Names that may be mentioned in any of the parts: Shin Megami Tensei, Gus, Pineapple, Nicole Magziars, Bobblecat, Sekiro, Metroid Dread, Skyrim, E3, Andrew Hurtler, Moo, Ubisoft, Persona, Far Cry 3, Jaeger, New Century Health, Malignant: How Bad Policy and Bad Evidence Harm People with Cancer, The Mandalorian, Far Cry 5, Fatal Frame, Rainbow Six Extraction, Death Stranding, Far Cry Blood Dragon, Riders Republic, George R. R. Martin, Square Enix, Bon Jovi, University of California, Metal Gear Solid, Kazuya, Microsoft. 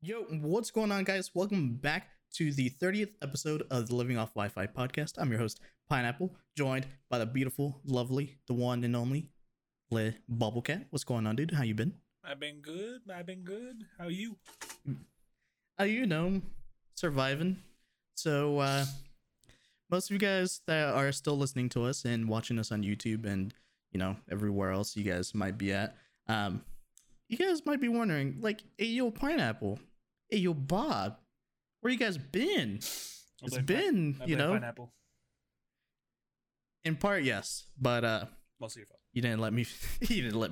Yo, what's going on, guys? Welcome back to the 30th episode of the Living Off Wi-Fi podcast. I'm your host, Pineapple, joined by the beautiful, lovely, the one and only Bobblecat. What's going on, dude? How you been? I've been good. How are you? You know, surviving. So, most of you guys that are still listening to us and watching us on YouTube and, you know, everywhere else you guys might be at, you guys might be wondering, like, hey, yo, Pineapple. Hey, yo, Bob. Where you guys been? It's been, you know. Pineapple. In part, yes, but mostly your fault. You didn't let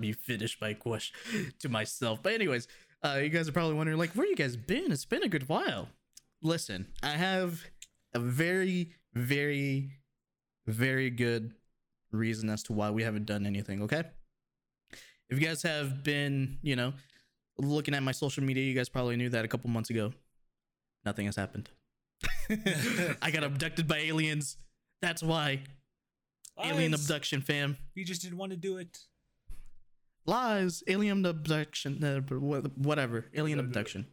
me finish my question to myself. But anyways, you guys are probably wondering, like, where you guys been? It's been a good while. Listen, I have a very, very, very good reason as to why we haven't done anything. Okay. If you guys have been, you know, looking at my social media, you guys probably knew that a couple months ago, nothing has happened. I got abducted by aliens. That's why. Lies. Alien abduction, fam. You just didn't want to do it. Lies. Alien abduction. Whatever. Alien abduction.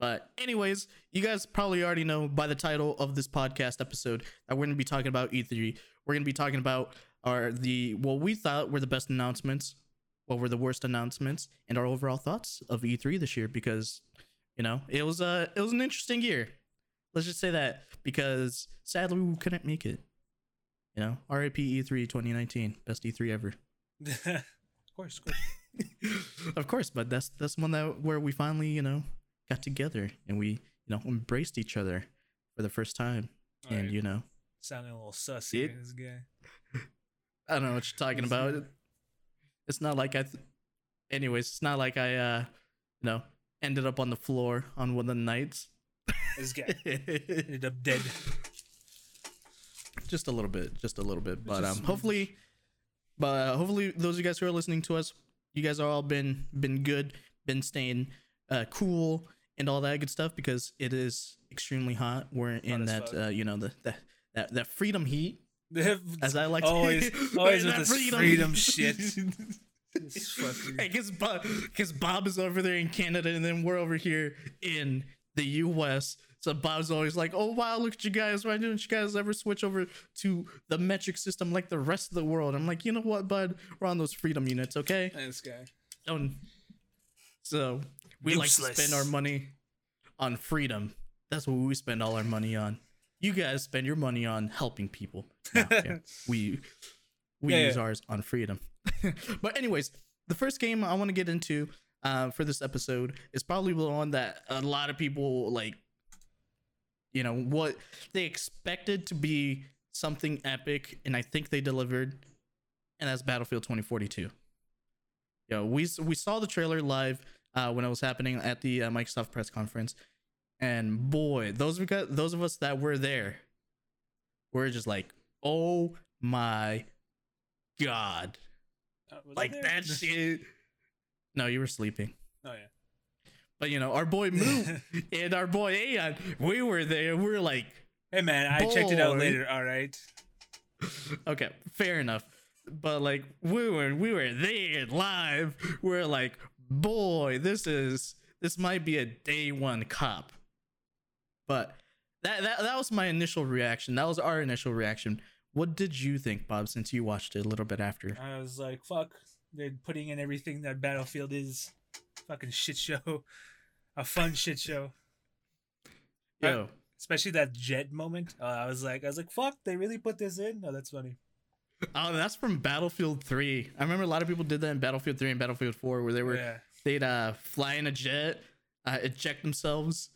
But anyways, you guys probably already know by the title of this podcast episode that we're going to be talking about E3. We're going to be talking about what we thought were the best announcements, what were the worst announcements, and our overall thoughts of E3 this year, because, you know, it was an interesting year. Let's just say that, because sadly we couldn't make it. You know, RIP E3 2019, best E3 ever. Of course. Of course, but that's one where we finally, you know, got together and we, you know, embraced each other for the first time. All and right. You know, sounding a little sussy, this guy. I don't know what you're talking about. It's not like I ended up on the floor on one of the nights. This guy ended up dead. Just a little bit. But hopefully those of you guys who are listening to us, you guys are all been good, been staying cool and all that good stuff, because it is extremely hot. We're in that that freedom heat. As I like always with this freedom shit. Because Bob is over there in Canada, and then we're over here in the U.S. So Bob's always like, "Oh wow, look at you guys! Why didn't you guys ever switch over to the metric system like the rest of the world?" I'm like, you know what, bud? We're on those freedom units, okay? This guy. So we like to spend our money on freedom. That's what we spend all our money on. You guys spend your money on helping people. No, yeah. We use ours on freedom. But anyways, the first game I want to get into for this episode is probably the one that a lot of people, like, you know, what they expected to be something epic, and I think they delivered, and that's Battlefield 2042. Yo, we saw the trailer live when it was happening at the Microsoft press conference. And boy, those of us that were there, we're just like, oh my god. Like that shit. No, you were sleeping. Oh yeah. But you know, our boy Moo and our boy Aeon, we were there. We were like, hey man, I checked it out later, all right. Okay, fair enough. But like we were there live. We're like, boy, this might be a day one cop. But that was my initial reaction. That was our initial reaction. What did you think, Bob, since you watched it a little bit after? I was like, fuck. They're putting in everything that Battlefield is. Fucking shit show. A fun shit show. Yo. Especially that jet moment. I was like, fuck, they really put this in? Oh, that's funny. Oh, that's from Battlefield 3. I remember a lot of people did that in Battlefield 3 and Battlefield 4, where they were... Yeah. They'd fly in a jet, eject themselves,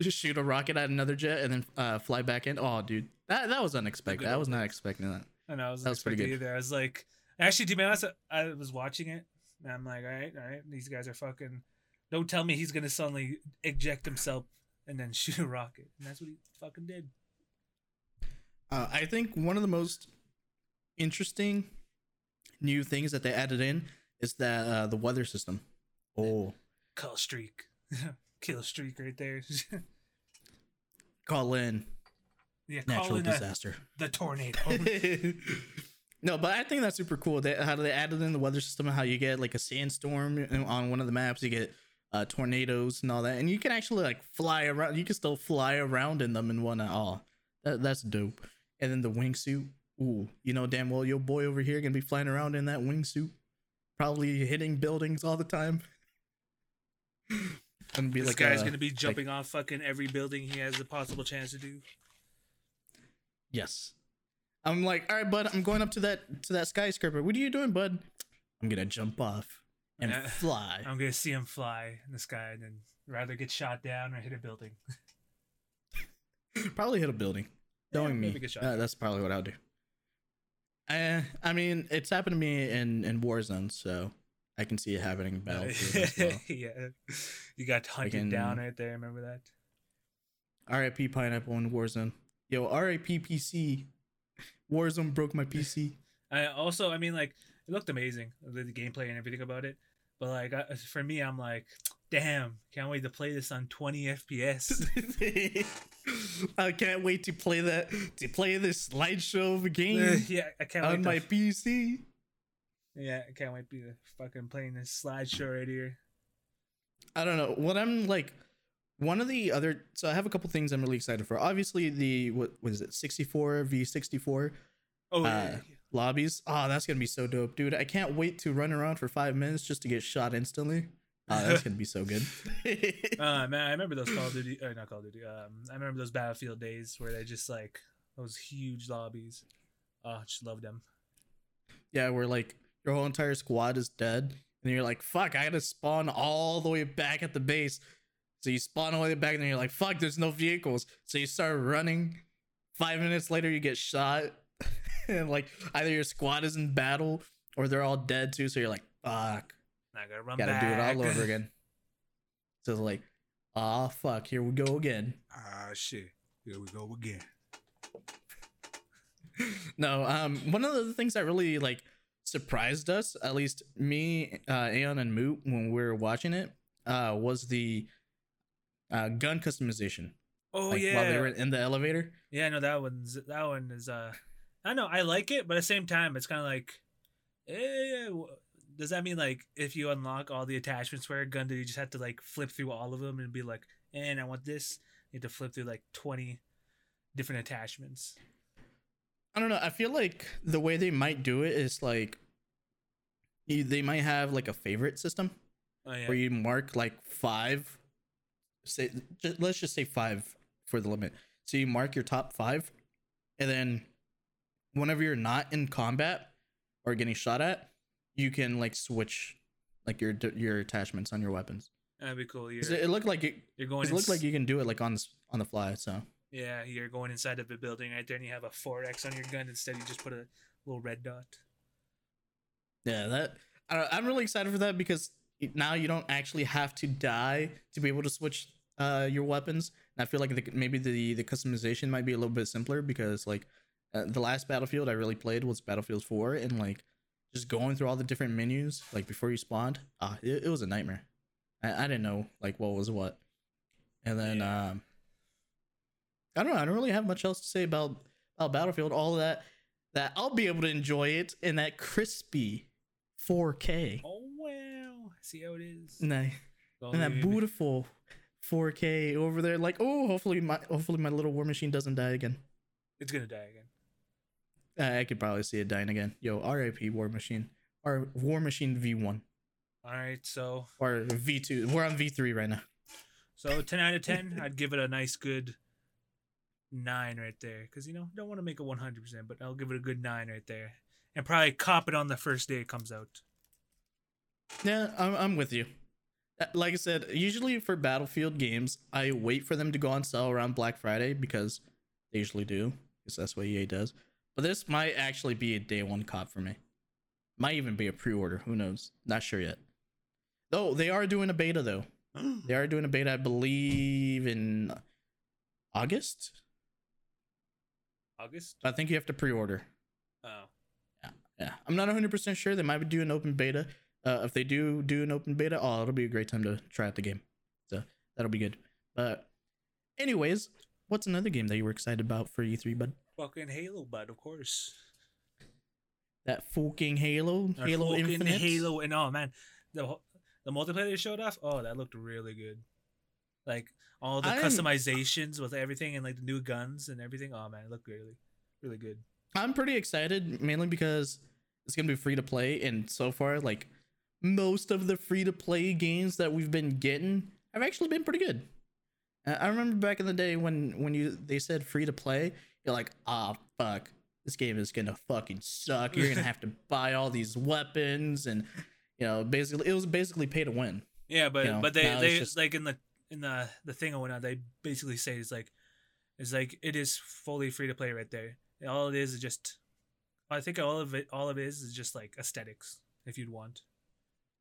just shoot a rocket at another jet, and then fly back in. Oh, dude, that was unexpected. I was not expecting that. I know, that was pretty good either. I was like, actually, to be honest, I was watching it, and I'm like, all right, these guys are fucking. Don't tell me he's gonna suddenly eject himself and then shoot a rocket, and that's what he fucking did. I think one of the most interesting new things that they added in is that the weather system. Oh, kill streak right there. Call in. Yeah, natural disaster. The tornado. No, but I think that's super cool. How they added in the weather system and how you get like a sandstorm on one of the maps. You get tornadoes and all that, and you can actually like fly around. You can still fly around in them and whatnot. Oh, that's dope. And then the wingsuit. Ooh, you know damn well your boy over here gonna be flying around in that wingsuit, probably hitting buildings all the time. Be this like guy's gonna be jumping like, off fucking every building he has a possible chance to do. Yes, I'm like, all right, bud, I'm going up to that skyscraper. What are you doing, bud? I'm gonna jump off and fly. I'm gonna see him fly in the sky and then rather get shot down or hit a building. Probably hit a building. Knowing me, that's probably what I'll do. I mean, it's happened to me in Warzone, so I can see it happening in Battlefield as well. Yeah, you got hunted down right there. Remember that? R.I.P. Pineapple in Warzone. Yo, R.I.P. PC. Warzone broke my PC. I mean, like, it looked amazing, the gameplay and everything about it. But like, for me, I'm like, damn, can't wait to play this on 20 FPS. I can't wait to play this slideshow of a game. I can't wait on my PC. Yeah, I can't wait to fucking playing this slideshow right here. I don't know what I'm like. One of the other, so I have a couple things I'm really excited for. Obviously, the what is it, 64v64? Oh, yeah. Lobbies. Oh, that's gonna be so dope, dude! I can't wait to run around for 5 minutes just to get shot instantly. Oh, that's gonna be so good. Man, I remember those I remember those Battlefield days where they just like those huge lobbies. Oh, just love them. Yeah, where like your whole entire squad is dead, and you're like, "Fuck, I gotta spawn all the way back at the base." So you spawn all the way back, and then you're like, "Fuck, there's no vehicles." So you start running. 5 minutes later, you get shot, and like either your squad is in battle or they're all dead too. So you're like, "Fuck." I gotta run back. Gotta do it all over again. So it's like, ah, fuck, here we go again. Ah, shit, here we go again. No, one of the things that really like surprised us, at least me, Aeon, and Moot, when we were watching it, was the gun customization. Oh like, yeah, while they were in the elevator. Yeah, I know that one is. I know I like it, but at the same time, it's kind of like, Does that mean, like, if you unlock all the attachments for a gun, do you just have to, like, flip through all of them and be like, I want this? You have to flip through, like, 20 different attachments. I don't know. I feel like the way they might do it is, like, they might have, like, a favorite system. Oh, yeah. Where you mark, like, 5. Say, let's just say 5 for the limit. So you mark your top 5. And then whenever you're not in combat or getting shot at, you can like switch like your attachments on your weapons. That'd be cool. It looked like you can do it like on the fly. So yeah, you're going inside of a building right there, and you have a 4X on your gun. Instead, you just put a little red dot. Yeah, I'm really excited for that because now you don't actually have to die to be able to switch your weapons. And I feel like maybe the customization might be a little bit simpler because like the last Battlefield I really played was Battlefield 4, and like, just going through all the different menus, like, before you spawned, it was a nightmare. I didn't know, like, what was what. And then, yeah. I don't know, I don't really have much else to say about Battlefield. All of that I'll be able to enjoy it in that crispy 4K. Oh, wow. See how it is. Nice. And that beautiful 4K over there. Like, oh, hopefully my little war machine doesn't die again. It's going to die again. I could probably see it dying again. Yo, R.I.P. War Machine. Or War Machine V1. All right, so. Or V2. We're on V3 right now. So 10 out of 10, I'd give it a nice good 9 right there. Because, you know, don't want to make it 100%, but I'll give it a good 9 right there. And probably cop it on the first day it comes out. Yeah, I'm with you. Like I said, usually for Battlefield games, I wait for them to go on sale around Black Friday because they usually do. Because that's what EA does. But this might actually be a day one cop for me. Might even be a pre-order. Who knows? Not sure yet. Oh, they are doing a beta, though. They are doing a beta, I believe, in August? I think you have to pre-order. Oh. Yeah. I'm not 100% sure. They might do an open beta. If they do an open beta, it'll be a great time to try out the game. So that'll be good. But anyways, what's another game that you were excited about for E3, bud? Fucking Halo, bud, of course. That fucking Halo Infinite. Halo, and oh man, the The multiplayer they showed off, oh, that looked really good. Like all the customizations with everything and like the new guns and everything. Oh man, it looked really good. I'm pretty excited, mainly because it's gonna be free to play, and so far, like most of the free to play games that we've been getting have actually been pretty good. I remember back in the day when they said free to play, you're like, ah, fuck, this game is gonna fucking suck. You're gonna have to buy all these weapons, and you know, basically, it was basically pay to win. Yeah, but you know, but they just, like in the thing and whatnot, they basically say it's like it is fully free to play right there. All it is just, I think all of it is just like aesthetics. If you'd want,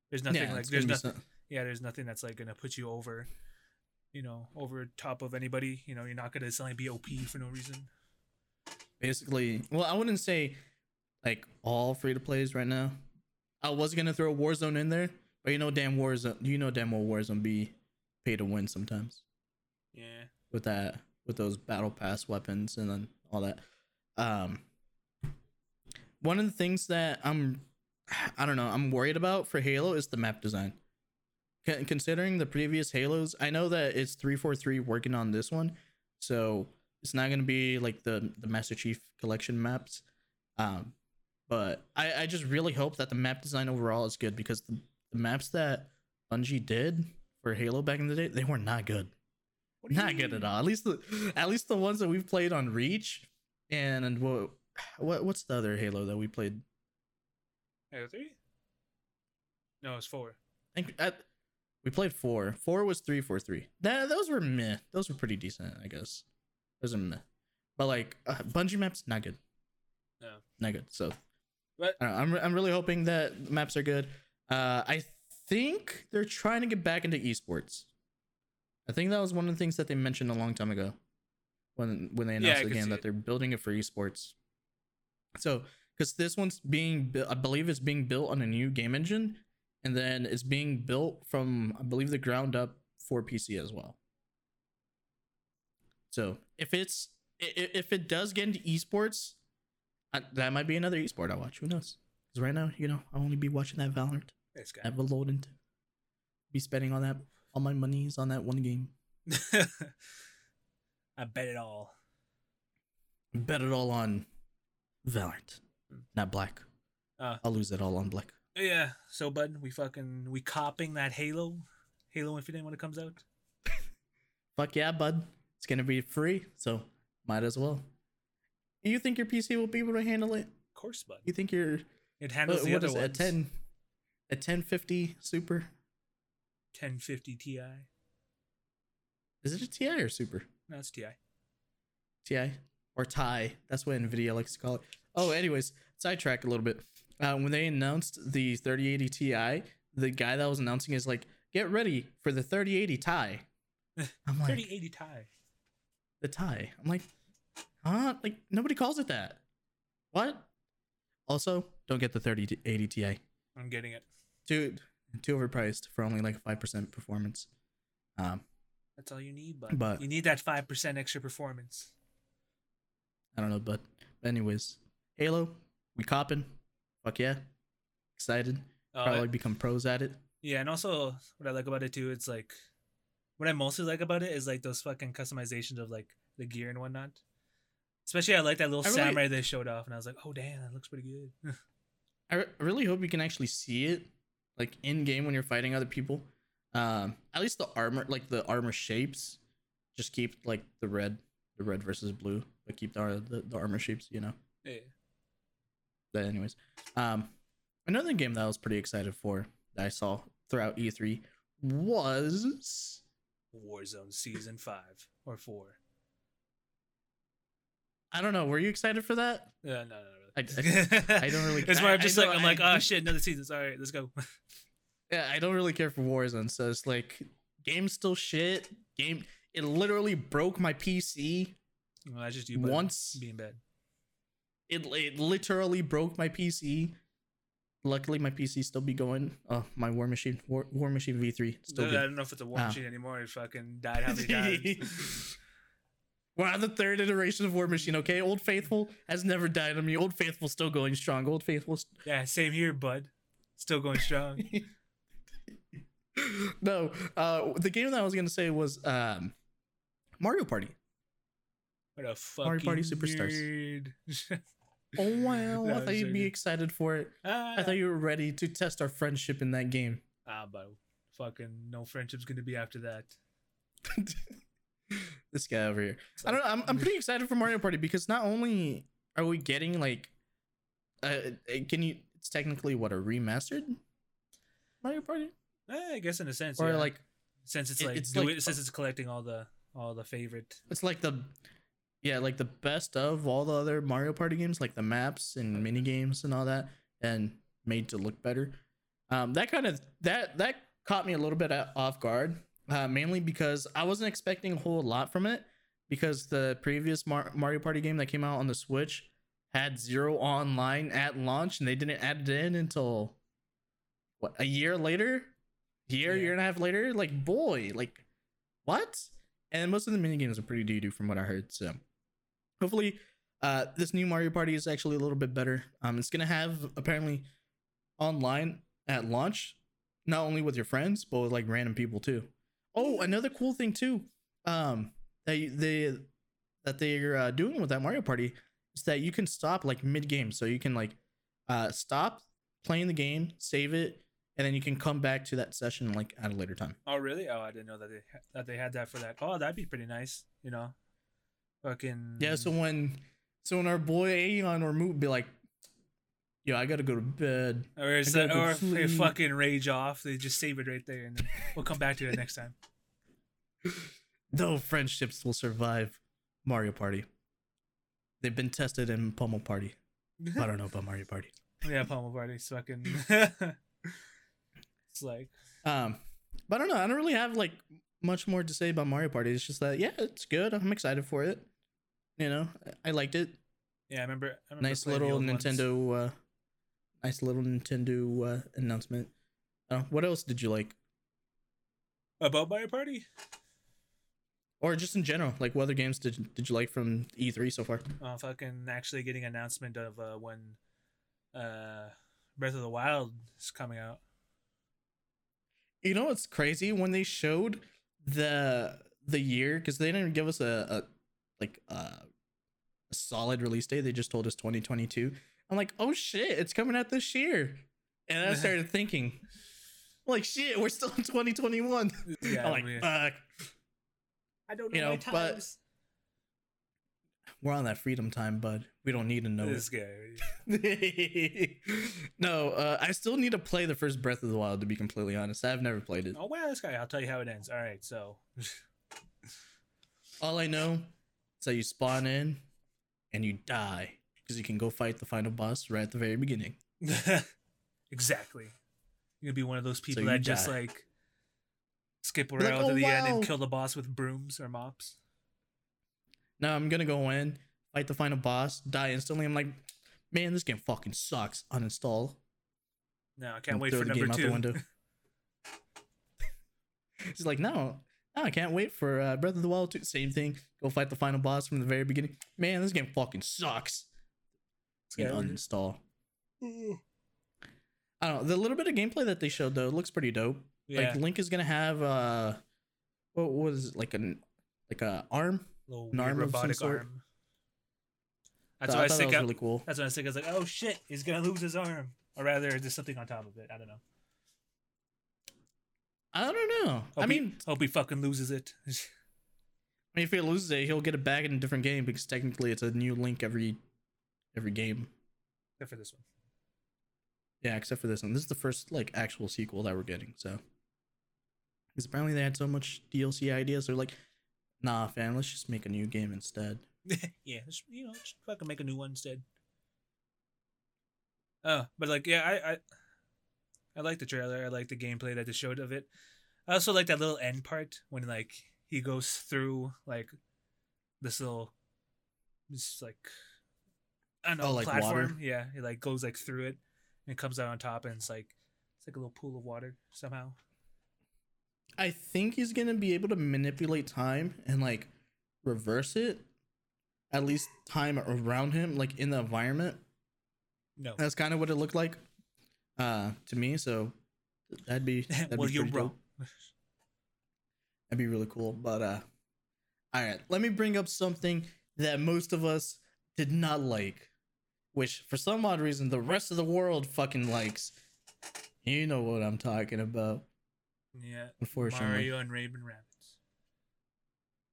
there's nothing there's nothing that's like gonna put you over, you know, over top of anybody. You know, you're not gonna suddenly be OP for no reason. Basically, well, I wouldn't say like all free to plays right now. I was gonna throw Warzone in there, but you know damn well Warzone be pay to win sometimes. Yeah. With those battle pass weapons and then all that. One of the things that I'm worried about for Halo is the map design. Considering the previous Halos, I know that it's 343 working on this one, so it's not going to be like the Master Chief Collection maps. But I just really hope that the map design overall is good, because the maps that Bungie did for Halo back in the day, they were not good. Not good at all. At least the ones that we've played on Reach and what's the other Halo that we played? Halo 3? No, it's 4. We played 4. 4 was 343. Those were meh. Those were pretty decent, I guess. Those are meh. But like Bungie maps, not good. No. Not good. So but I don't know, I'm really hoping that maps are good. I think they're trying to get back into esports. I think that was one of the things that they mentioned a long time ago when they announced the game, that they're building it for esports. So, because this one's being built on a new game engine, and then it's being built from, I believe, the ground up for PC as well. So, if it does get into esports, that might be another esport I watch. Who knows? Because right now, you know, I'll only be watching that Valorant. That's good. That Valorant. Be spending on that. All my money's on that one game. I bet it all. Bet it all on Valorant, not Black. I'll lose it all on Black. Yeah. So, bud, we copying that Halo Infinite when it comes out. Fuck yeah, bud! It's gonna be free, so might as well. You think your PC will be able to handle it? Of course, bud. You think it handles the other ones? What is it, a 1050 Super? 1050 Ti. Is it a Ti or Super? No, it's Ti. Ti or Ti. That's what NVIDIA likes to call it. Oh, anyways, sidetrack a little bit. When they announced the 3080 Ti, the guy that was announcing is like, "Get ready for the 3080 Ti." I'm like, 3080 Ti. The Ti. I'm like, huh? Like nobody calls it that. What? Also, don't get the 3080 Ti. I'm getting it, dude. Too overpriced for only like 5% performance. That's all you need, but you need that 5% extra performance. I don't know, but anyways, Halo, we copping. Fuck yeah, excited. Probably become pros at it. Yeah, and also what I like about it too, it's like what I mostly like about it is like those fucking customizations of like the gear and whatnot. Especially I like that little samurai they showed off, and I was like, oh damn, that looks pretty good. I really hope you can actually see it. Like in game when you're fighting other people, at least the armor shapes, just keep like the red versus blue, but keep the armor shapes, you know. Yeah. But anyways, another game that I was pretty excited for that I saw throughout E3 was Warzone Season 5 or 4. I don't know. Were you excited for that? Yeah, no. I don't really care. That's why I'm just oh shit, another season. All right, let's go. Yeah, I don't really care for Warzone, so it's like game's still shit. It literally broke my PC. Well, that's just you once being bad. It literally broke my PC. Luckily, my PC still be going. Oh, my War Machine V3. Still good. I don't know if it's a War Machine anymore. It fucking died how many times. We're on the third iteration of War Machine, okay? Old Faithful has never died on me. Old Faithful still going strong. Yeah, same here, bud. Still going strong. No, the game that I was going to say was Mario Party. What a fucking Mario Party Superstars. Oh, wow. I thought you'd be excited for it. I thought you were ready to test our friendship in that game. But fucking no friendship's going to be after that. This guy over here. I don't know. I'm pretty excited for Mario Party because not only are we getting like, it's technically what, a remastered Mario Party? I guess in a sense. Or yeah. Like, since it's like, since it's collecting all the favorite. It's like the best of all the other Mario Party games, like the maps and mini games and all that, and made to look better. That caught me a little bit off guard, mainly because I wasn't expecting a whole lot from it, because the previous Mario Party game that came out on the Switch had 0 online at launch, and they didn't add it in until what, year and a half later. Like, boy, like, what? And most of the mini games are pretty doo-doo from what I heard. So hopefully this new Mario Party is actually a little bit better. It's going to have, apparently, online at launch, not only with your friends, but with like random people too. Oh, another cool thing too that they're doing with that Mario Party is that you can stop like mid-game. So you can like stop playing the game, save it, and then you can come back to that session like at a later time. Oh, really? Oh, I didn't know that they had that for that. Oh, that'd be pretty nice, you know. Fucking yeah. So when our boy Aeon or Moot be like, "Yo, I gotta go to bed," or if they fucking rage off, they just save it right there, and then we'll come back to it next time. No friendships will survive Mario Party. They've been tested in Pummel Party. I don't know about Mario Party. Yeah, Pummel Party's fucking. Like but I don't know, I don't really have like much more to say about Mario Party. It's just that, yeah, it's good. I'm excited for it, you know. I liked it. Yeah, I remember nice little Nintendo announcement. What else did you like about Mario Party, or just in general, like what other games did you like from E3 so far? Fucking actually getting announcement of when Breath of the Wild is coming out. You know what's crazy? When they showed the year, because they didn't give us a solid release date. They just told us 2022. I'm like, oh shit, it's coming out this year. And I started thinking, like, shit, we're still in 2021. Yeah, I'm like, fuck. I don't know my times. We're on that freedom time, bud. We don't need to know this guy. No, I still need to play the first Breath of the Wild, to be completely honest. I've never played it. Oh, wow, this guy. I'll tell you how it ends. All right, so. All I know is that you spawn in and you die, because you can go fight the final boss right at the very beginning. Exactly. You're going to be one of those people that just, like, skip around to the end and kill the boss with brooms or mops. No, I'm going to go in, fight the final boss, die instantly. I'm like, man, this game fucking sucks. Uninstall. No, I can't wait for number 2. She's like, no, I can't wait for Breath of the Wild 2. Same thing. Go fight the final boss from the very beginning. Man, this game fucking sucks. It's going to uninstall. I don't know. The little bit of gameplay that they showed, though, looks pretty dope. Yeah. Like, Link is going to have, what was it? Like a arm? An arm, robotic arm. That's why I think that was really cool. That's why I think I was like, oh shit, he's gonna lose his arm, or rather, there's something on top of it. I don't know. Hope he fucking loses it. I mean, if he loses it, he'll get it back in a different game, because technically it's a new Link every game. Except for this one. Yeah, except for this one. This is the first like actual sequel that we're getting. So, because apparently they had so much DLC ideas, they're like, nah, fam, let's just make a new game instead. Yeah, just fucking make a new one instead. But like, yeah, I like the trailer. I like the gameplay that they showed of it. I also like that little end part when like he goes through like this little, this like, I don't know, like platform. Water? Yeah, he like goes like through it and it comes out on top, and it's like a little pool of water somehow. I think he's going to be able to manipulate time and like reverse it, at least time around him, like in the environment. No, that's kind of what it looked like to me. So that'd be, well, you're wrong. That'd be really cool. But all right, let me bring up something that most of us did not like, which for some odd reason the rest of the world fucking likes. You know what I'm talking about. Yeah. Unfortunately. Mario and Raven Rabbits.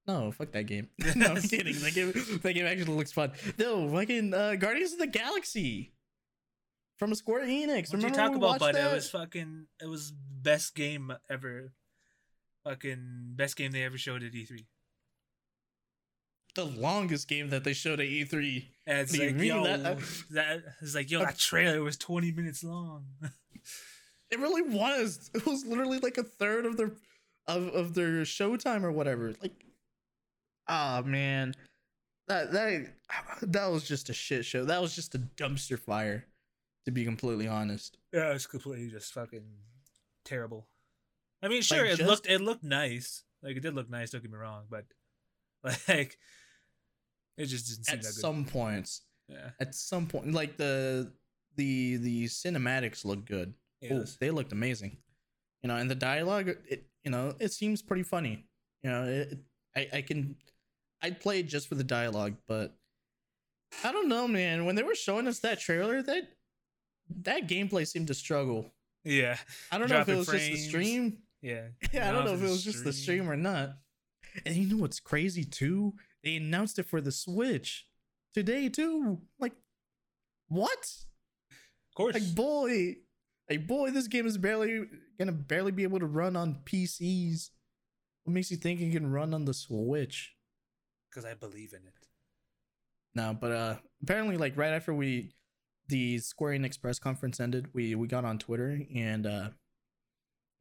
No, fuck that game. No, I'm kidding. That game actually looks fun. No, fucking Guardians of the Galaxy. From Square Enix. What you talk about, but that? It was best game ever. Fucking best game they ever showed at E3. The longest game that they showed at E3. And it's like, yo, that trailer was 20 minutes long. It really was. It was literally like a third of their showtime or whatever. Like, ah, man, that was just a shit show. That was just a dumpster fire, to be completely honest. Yeah, it was completely just fucking terrible. I mean, sure, like it looked nice. Like, it did look nice. Don't get me wrong, but like, it just didn't seem that good. At some points, yeah. At some point, like the cinematics looked good. Yes. Oh, they looked amazing, you know, and the dialogue, it seems pretty funny, you know. I'd play it just for the dialogue, but I don't know, man. When they were showing us that trailer, that gameplay seemed to struggle. Yeah, I don't know if it was frames. Just the stream. Yeah, yeah, I don't know if it was just the stream or not. And you know what's crazy too? They announced it for the Switch today too. Like, what? Of course, like, boy. Hey, boy, this game is barely be able to run on PCs. What makes you think it can run on the Switch? Because I believe in it. No, but apparently, like, right after the Square Enix press conference ended, we got on Twitter, and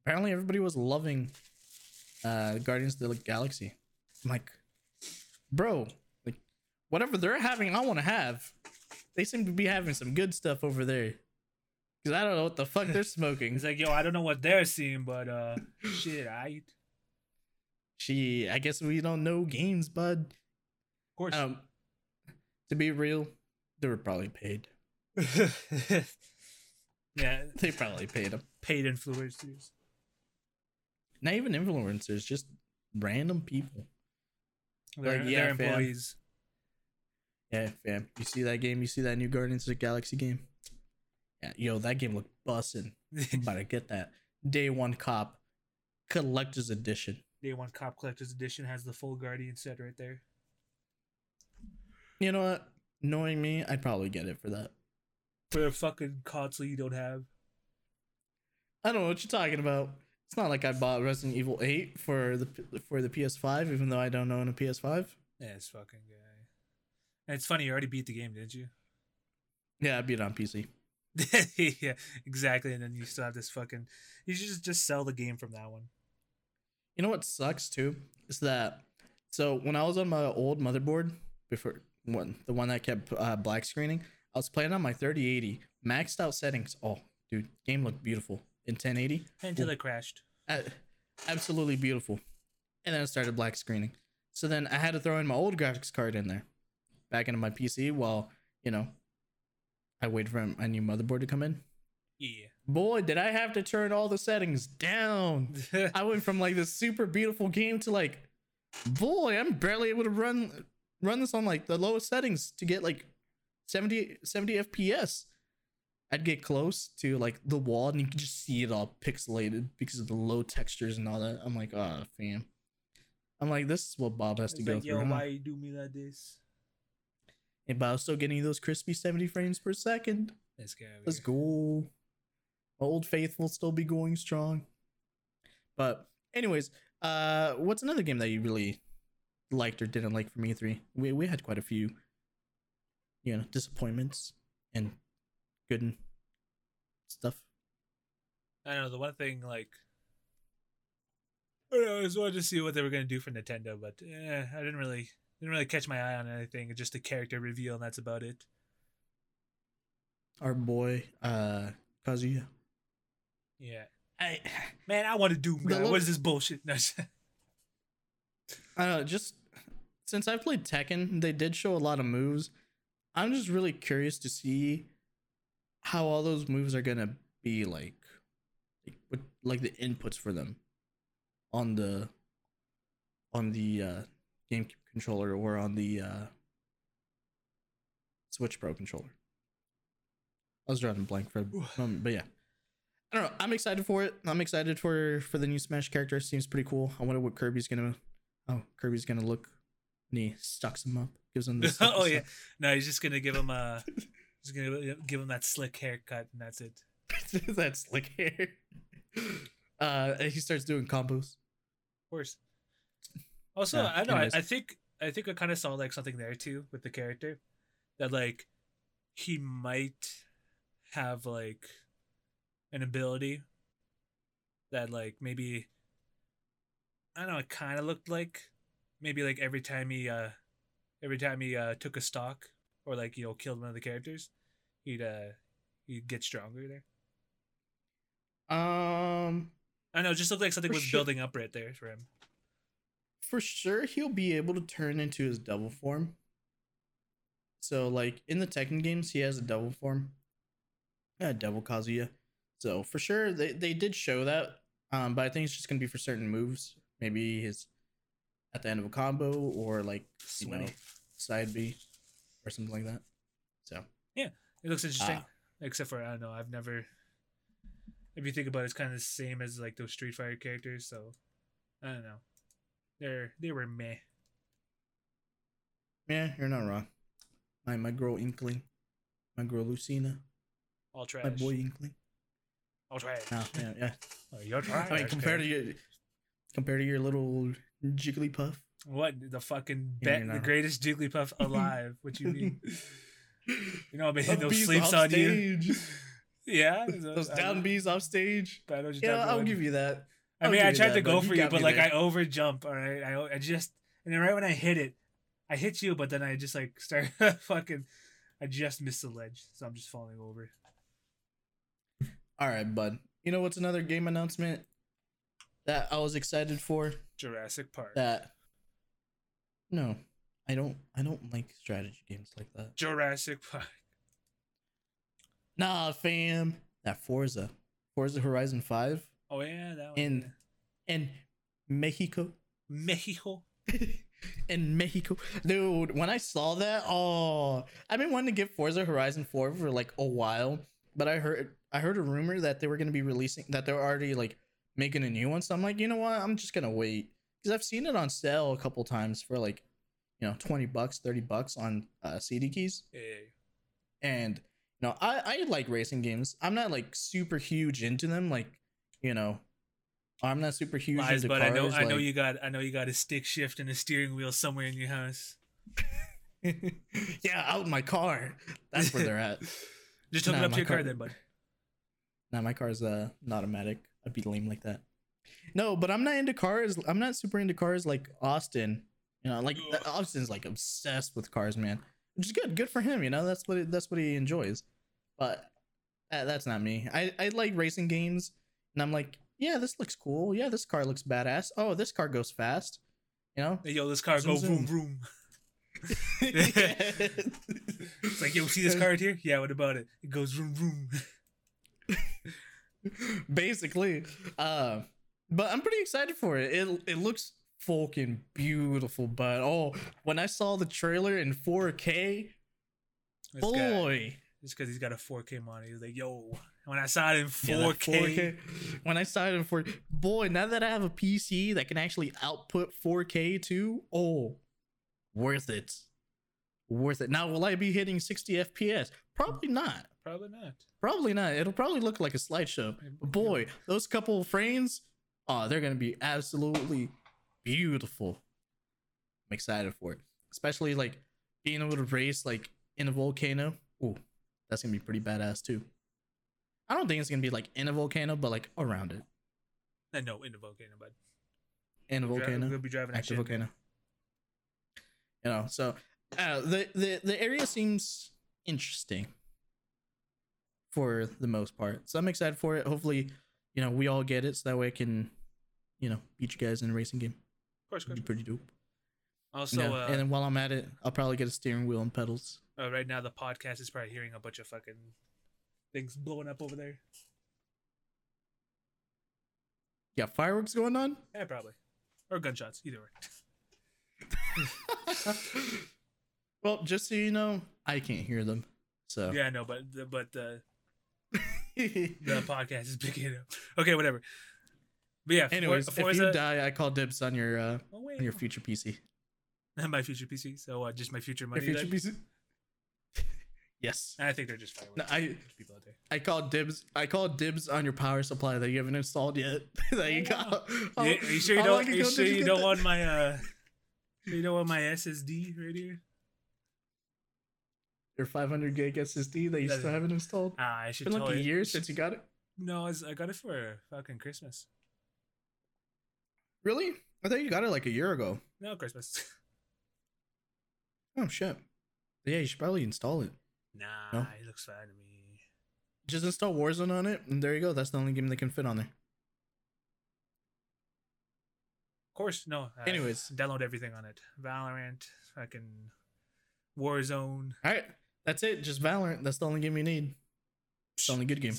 apparently everybody was loving Guardians of the Galaxy. I'm like, bro, like, whatever they're having, I want to have. They seem to be having some good stuff over there. Because I don't know what the fuck they're smoking. It's like, yo, I don't know what they're seeing, but shit, I guess we don't know games, bud. Of course. To be real, they were probably paid. Yeah. They probably paid them. Paid influencers. Not even influencers, just random people. They're employees. Yeah, fam. You see that game? You see that new Guardians of the Galaxy game? Yo, that game looked bussin'. I'm about to get that. Day One Cop Collector's Edition. Day One Cop Collector's Edition has the full Guardian set right there. You know what? Knowing me, I'd probably get it for that. For a fucking console you don't have. I don't know what you're talking about. It's not like I bought Resident Evil 8 for the PS5, even though I don't own a PS5. Yeah, it's fucking guy. And it's funny, you already beat the game, didn't you? Yeah, I beat it on PC. Yeah, exactly. And then you still have this fucking... You should just sell the game from that one. You know what sucks too is that, so when I was on my old motherboard before, the one that kept black screening, I was playing on my 3080, maxed out settings. Oh, dude, game looked beautiful in 1080 until it crashed. Absolutely beautiful. And then I started black screening. So then I had to throw in my old graphics card in there, back into my PC while, you know, I waited for my new motherboard to come in. Yeah. Boy, did I have to turn all the settings down. I went from like this super beautiful game to like, boy, I'm barely able to run this on like the lowest settings to get like 70 FPS. I'd get close to like the wall and you could just see it all pixelated because of the low textures and all that. I'm like, oh, fam. I'm like, this is what Bob has to go through. Yo, why you do me like this? And but I was still getting those crispy 70 frames per second. Let's go. Old Faithful still be going strong. But anyways, what's another game that you really liked or didn't like from E3? We had quite a few, you know, disappointments and good and stuff. I don't know. The one thing, like, I don't know, I just wanted to see what they were going to do for Nintendo, but I didn't really catch my eye on anything. It's just a character reveal, and that's about it. Our boy, Kazuya. Yeah. I want to do... what is this bullshit? I don't know, just... Since I played Tekken, they did show a lot of moves. I'm just really curious to see how all those moves are going to be like. Like the inputs for them. on the GameCube controller or on the Switch Pro controller. I was drawing a blank for a moment, but yeah. I don't know. I'm excited for it. I'm excited for the new Smash character. Seems pretty cool. I wonder what Kirby's gonna look when he stocks him up. Gives him this. Oh yeah. No, he's just gonna give him a just gonna give him that slick haircut and that's it. That slick hair. He starts doing combos. Of course. Also, yeah, I don't know. I think I kind of saw like something there too with the character that like he might have like an ability that like maybe I don't know. It kind of looked like maybe like every time he took a stock or like killed one of the characters, he'd get stronger there. I know. It just looked like something was building up right there for him. For sure, he'll be able to turn into his devil form. So, like, in the Tekken games, he has a devil form. Yeah, Devil Kazuya. So, for sure, they did show that. But I think it's just going to be for certain moves. Maybe his at the end of a combo or, like, side B or something like that. So, yeah, it looks interesting. Except for, I don't know, I've never... If you think about it, it's kind of the same as, like, those Street Fighter characters. So, I don't know. They were meh. Yeah, you're not wrong. My girl Inkling, my girl Lucina, all trash. My boy Inkling, all trash. Oh, yeah. Oh, you're trash. I mean, compared to your little Jigglypuff. What the fucking the greatest Jigglypuff alive? What you mean? You know, I've been hitting those sleeps on stage. You. Yeah, those down B's off stage. Yeah, I'll give you that. I mean, I tried to go for you, but like I over jump. All right, I just and then right when I hit it. I hit you, but then I just like start fucking. I just missed the ledge, so I'm just falling over. All right, bud. You know what's another game announcement that I was excited for? Jurassic Park. That. No, I don't like strategy games like that. Jurassic Park. Nah, fam. That Forza Horizon 5. Oh yeah, that one. In Mexico. In Mexico, dude, when I saw that, I've been wanting to get Forza Horizon 4 for like a while, but I heard a rumor that they were going to be releasing that they're already like making a new one, so I'm like, you know what, I'm just gonna wait because I've seen it on sale a couple times for like, you know, $20 $30 on CD keys. Hey. And you know, I like racing games. I'm not like super huge into them, like, you know, I'm not super huge into cars. But I know you got a stick shift and a steering wheel somewhere in your house. Yeah, out my car. That's where they're at. Just hook it up to your car then, bud. Nah, my car's not automatic. I'd be lame like that. No, but I'm not into cars. I'm not super into cars like Austin. You know, like Austin's like obsessed with cars, man. Which is good. Good for him. You know, that's what he enjoys. But that's not me. I like racing games, and I'm like. Yeah, this looks cool. Yeah, this car looks badass. Oh, this car goes fast. You know? Hey, yo, this car goes vroom, vroom. It's like, yo, see this car right here? Yeah, what about it? It goes vroom, vroom. Basically. But I'm pretty excited for it. It looks fucking beautiful, but when I saw the trailer in 4K, boy. Just because he's got a 4K monitor. He's like, yo... When I saw it in 4K. When I saw it in 4K. Boy, now that I have a PC that can actually output 4K too. Oh, worth it. Worth it. Now, will I be hitting 60 FPS? Probably not. It'll probably look like a slideshow. But boy, those couple of frames, they're going to be absolutely beautiful. I'm excited for it. Especially, like, being able to race, like, in a volcano. Oh, that's going to be pretty badass too. I don't think it's gonna be like in a volcano, but like around it. No, in a volcano, bud. In a volcano. We'll be driving active volcano. You know, so the area seems interesting for the most part. So I'm excited for it. Hopefully, you know, we all get it so that way I can, you know, beat you guys in a racing game. Of course, it'd be pretty dope. Also, yeah. And then while I'm at it, I'll probably get a steering wheel and pedals. Right now, the podcast is probably hearing a bunch of fucking. Things blowing up over there. Yeah, fireworks going on? Yeah, probably. Or gunshots, either way. Well, just so you know, I can't hear them. So yeah, no, but the podcast is picking it up. Okay, whatever. But yeah, anyways, if you die, I call dibs on your future PC. Not my future PC, so just my future money. Your future PC? Yes. I think they're just fireworks. No, people out there. I call dibs on your power supply that you haven't installed yet. That you got. Are you sure you don't want my you don't want my SSD right here? Your 500 gig SSD that you still haven't installed? I should. It's been like a year since you got it. No, I got it for fucking Christmas. Really? I thought you got it like a year ago. No, Christmas. Oh shit. Yeah, you should probably install it. Nah, no? It looks fine to me. Just install Warzone on it, and there you go. That's the only game that can fit on there. Of course, no. Anyways, download everything on it. Valorant, fucking Warzone. All right, that's it. Just Valorant. That's the only game you need. It's the only good game.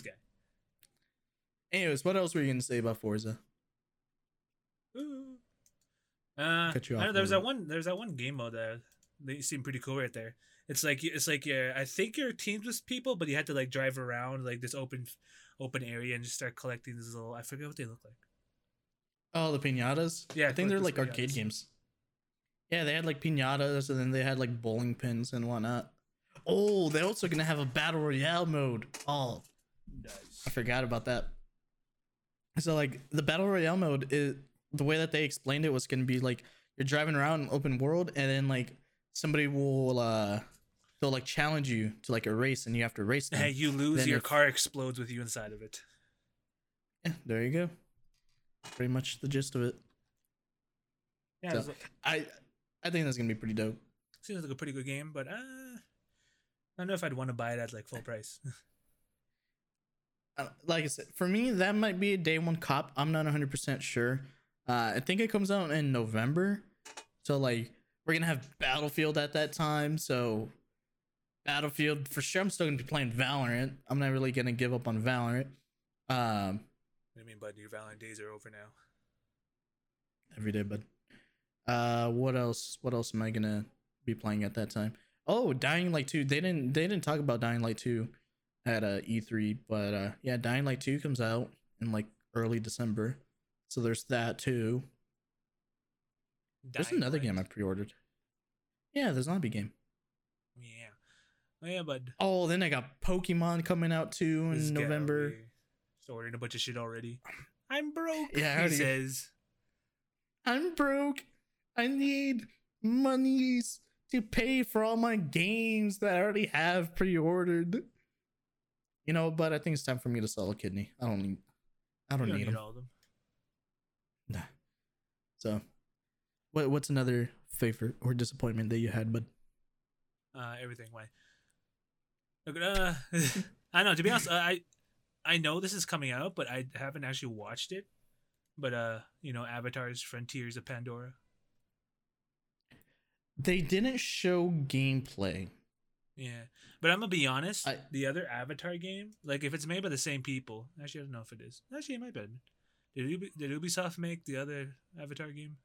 Anyways, what else were you gonna say about Forza? Cut you off. There's that one game mode that they seem pretty cool right there. It's like your, I think you're teams with people, but you had to like drive around like this open area and just start collecting these little, I forget what they look like. Oh, the piñatas? Yeah, I think they're like arcade games. Yeah, they had like piñatas and then they had like bowling pins and whatnot. Oh, they're also gonna have a battle royale mode. Oh, nice. I forgot about that. So like the battle royale mode is the way that they explained it was gonna be like you're driving around an open world and then like somebody will they'll like challenge you to like a race and you have to race them. Hey, you lose, then your car explodes with you inside of it. Yeah, there you go. Pretty much the gist of it. Yeah, so, I think that's gonna be pretty dope. Seems like a pretty good game, but I don't know if I'd want to buy it at like full price. Like I said, for me that might be a day one cop. I'm not 100% sure. I think it comes out in November, so like we're gonna have Battlefield at that time. So Battlefield for sure. I'm still gonna be playing Valorant. I'm not really gonna give up on Valorant. What do you mean, bud? Your Valorant days are over now. Every day, bud. What else? What else am I gonna be playing at that time? Oh, Dying Light 2. They didn't talk about Dying Light 2 at E3, but yeah, Dying Light 2 comes out in like early December. So there's that too. There's another game I pre-ordered. Yeah, the zombie game. Yeah. Oh, yeah, bud. Oh, then I got Pokemon coming out too in November. Just ordering a bunch of shit already. I'm broke. Yeah, he says. I'm broke. I need monies to pay for all my games that I already have pre-ordered. You know, but I think it's time for me to sell a kidney. I don't need all of them. Nah. So what's another favorite or disappointment that you had, bud? Everything. Why? I don't know. To be honest, I know this is coming out, but I haven't actually watched it. But you know, Avatar's Frontiers of Pandora. They didn't show gameplay. Yeah, but I'm gonna be honest. The other Avatar game, like if it's made by the same people, actually I don't know if it is. Actually, it might be. Did Ubisoft make the other Avatar game?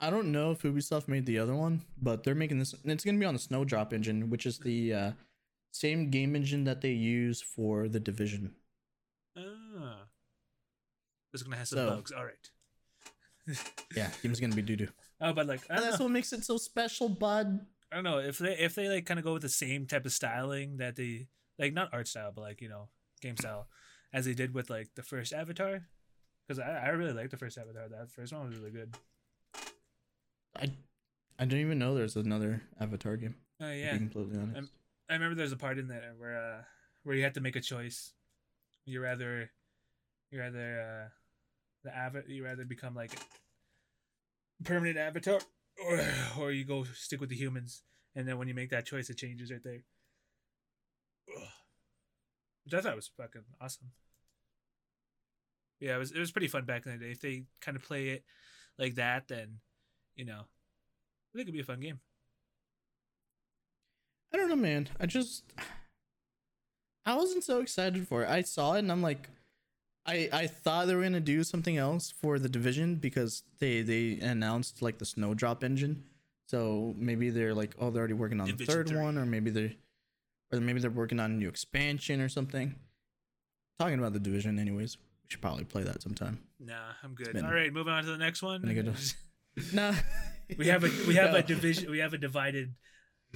I don't know if Ubisoft made the other one, but they're making this. And it's going to be on the Snowdrop engine, which is the same game engine that they use for The Division. Ah. It's going to have some bugs. All right. Yeah, game's going to be doo-doo. Oh, but like... that's what makes it so special, bud. I don't know. If they like kind of go with the same type of styling that they... Like, not art style, but like, you know, game style. As they did with like the first Avatar. Because I really like the first Avatar. That first one was really good. I didn't even know there's another Avatar game. Oh yeah. To be completely honest. I remember there's a part in there where you had to make a choice. You're either you rather become like a permanent Avatar or you go stick with the humans. And then when you make that choice, it changes right there. Which I thought was fucking awesome. Yeah, it was pretty fun back in the day. If they kind of play it like that, then, you know, I think it'd be a fun game. I don't know, man. I wasn't so excited for it. I saw it and I'm like, I thought they were gonna do something else for The Division because they announced like the Snowdrop engine. So maybe they're like, oh, they're already working on Division the third 3. One, or maybe they're working on a new expansion or something. Talking about The Division, anyways. We should probably play that sometime. Nah, I'm good. All right, moving on to the next one. Nah. We have a division. We have a divided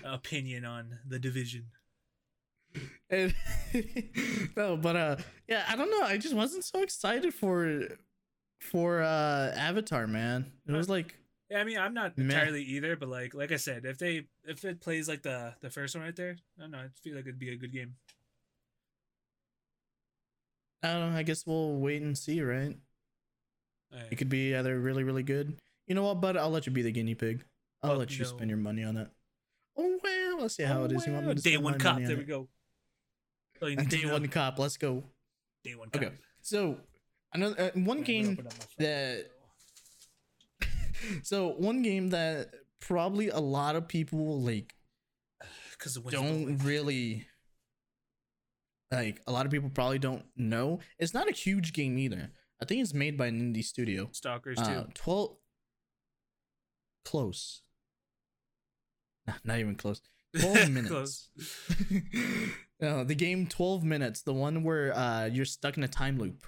opinion on The Division. And no, but yeah, I don't know. I just wasn't so excited for Avatar, man. It was like, yeah, I mean, I'm not entirely either, but like I said, if it plays like the first one right there, I don't know. I feel like it'd be a good game. I don't know. I guess we'll wait and see, right? It could be either really, really good. You know what, bud? I'll let you be the guinea pig. I'll let you spend your money on it. Oh, well, let's see how it is. You want me to day one cop. There we go. Oh, day one cop. Let's go. Day one cop. Okay. So, another one game that... So, one game that probably a lot of people, like, don't really... Like, a lot of people probably don't know. It's not a huge game either. I think it's made by an indie studio. Stalkers 2. 12... Close. Not even close. 12 minutes. Close. No, the game 12 minutes. The one where you're stuck in a time loop.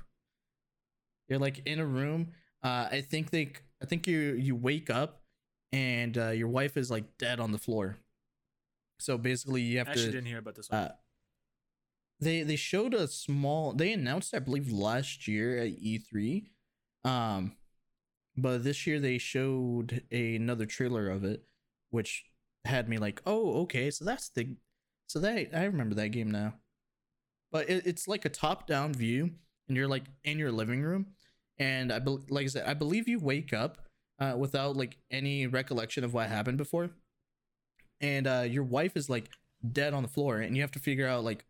You're, like, in a room. I think you wake up and your wife is, like, dead on the floor. So, basically, you have to... I actually didn't hear about this one. They showed a small... They announced, I believe, last year at E3. But this year they showed another trailer of it, which had me like, oh, okay, so that's the... So that I remember that game now. But it's like a top-down view, and you're like in your living room. And like I said, I believe you wake up without like any recollection of what happened before. And your wife is like dead on the floor, and you have to figure out like,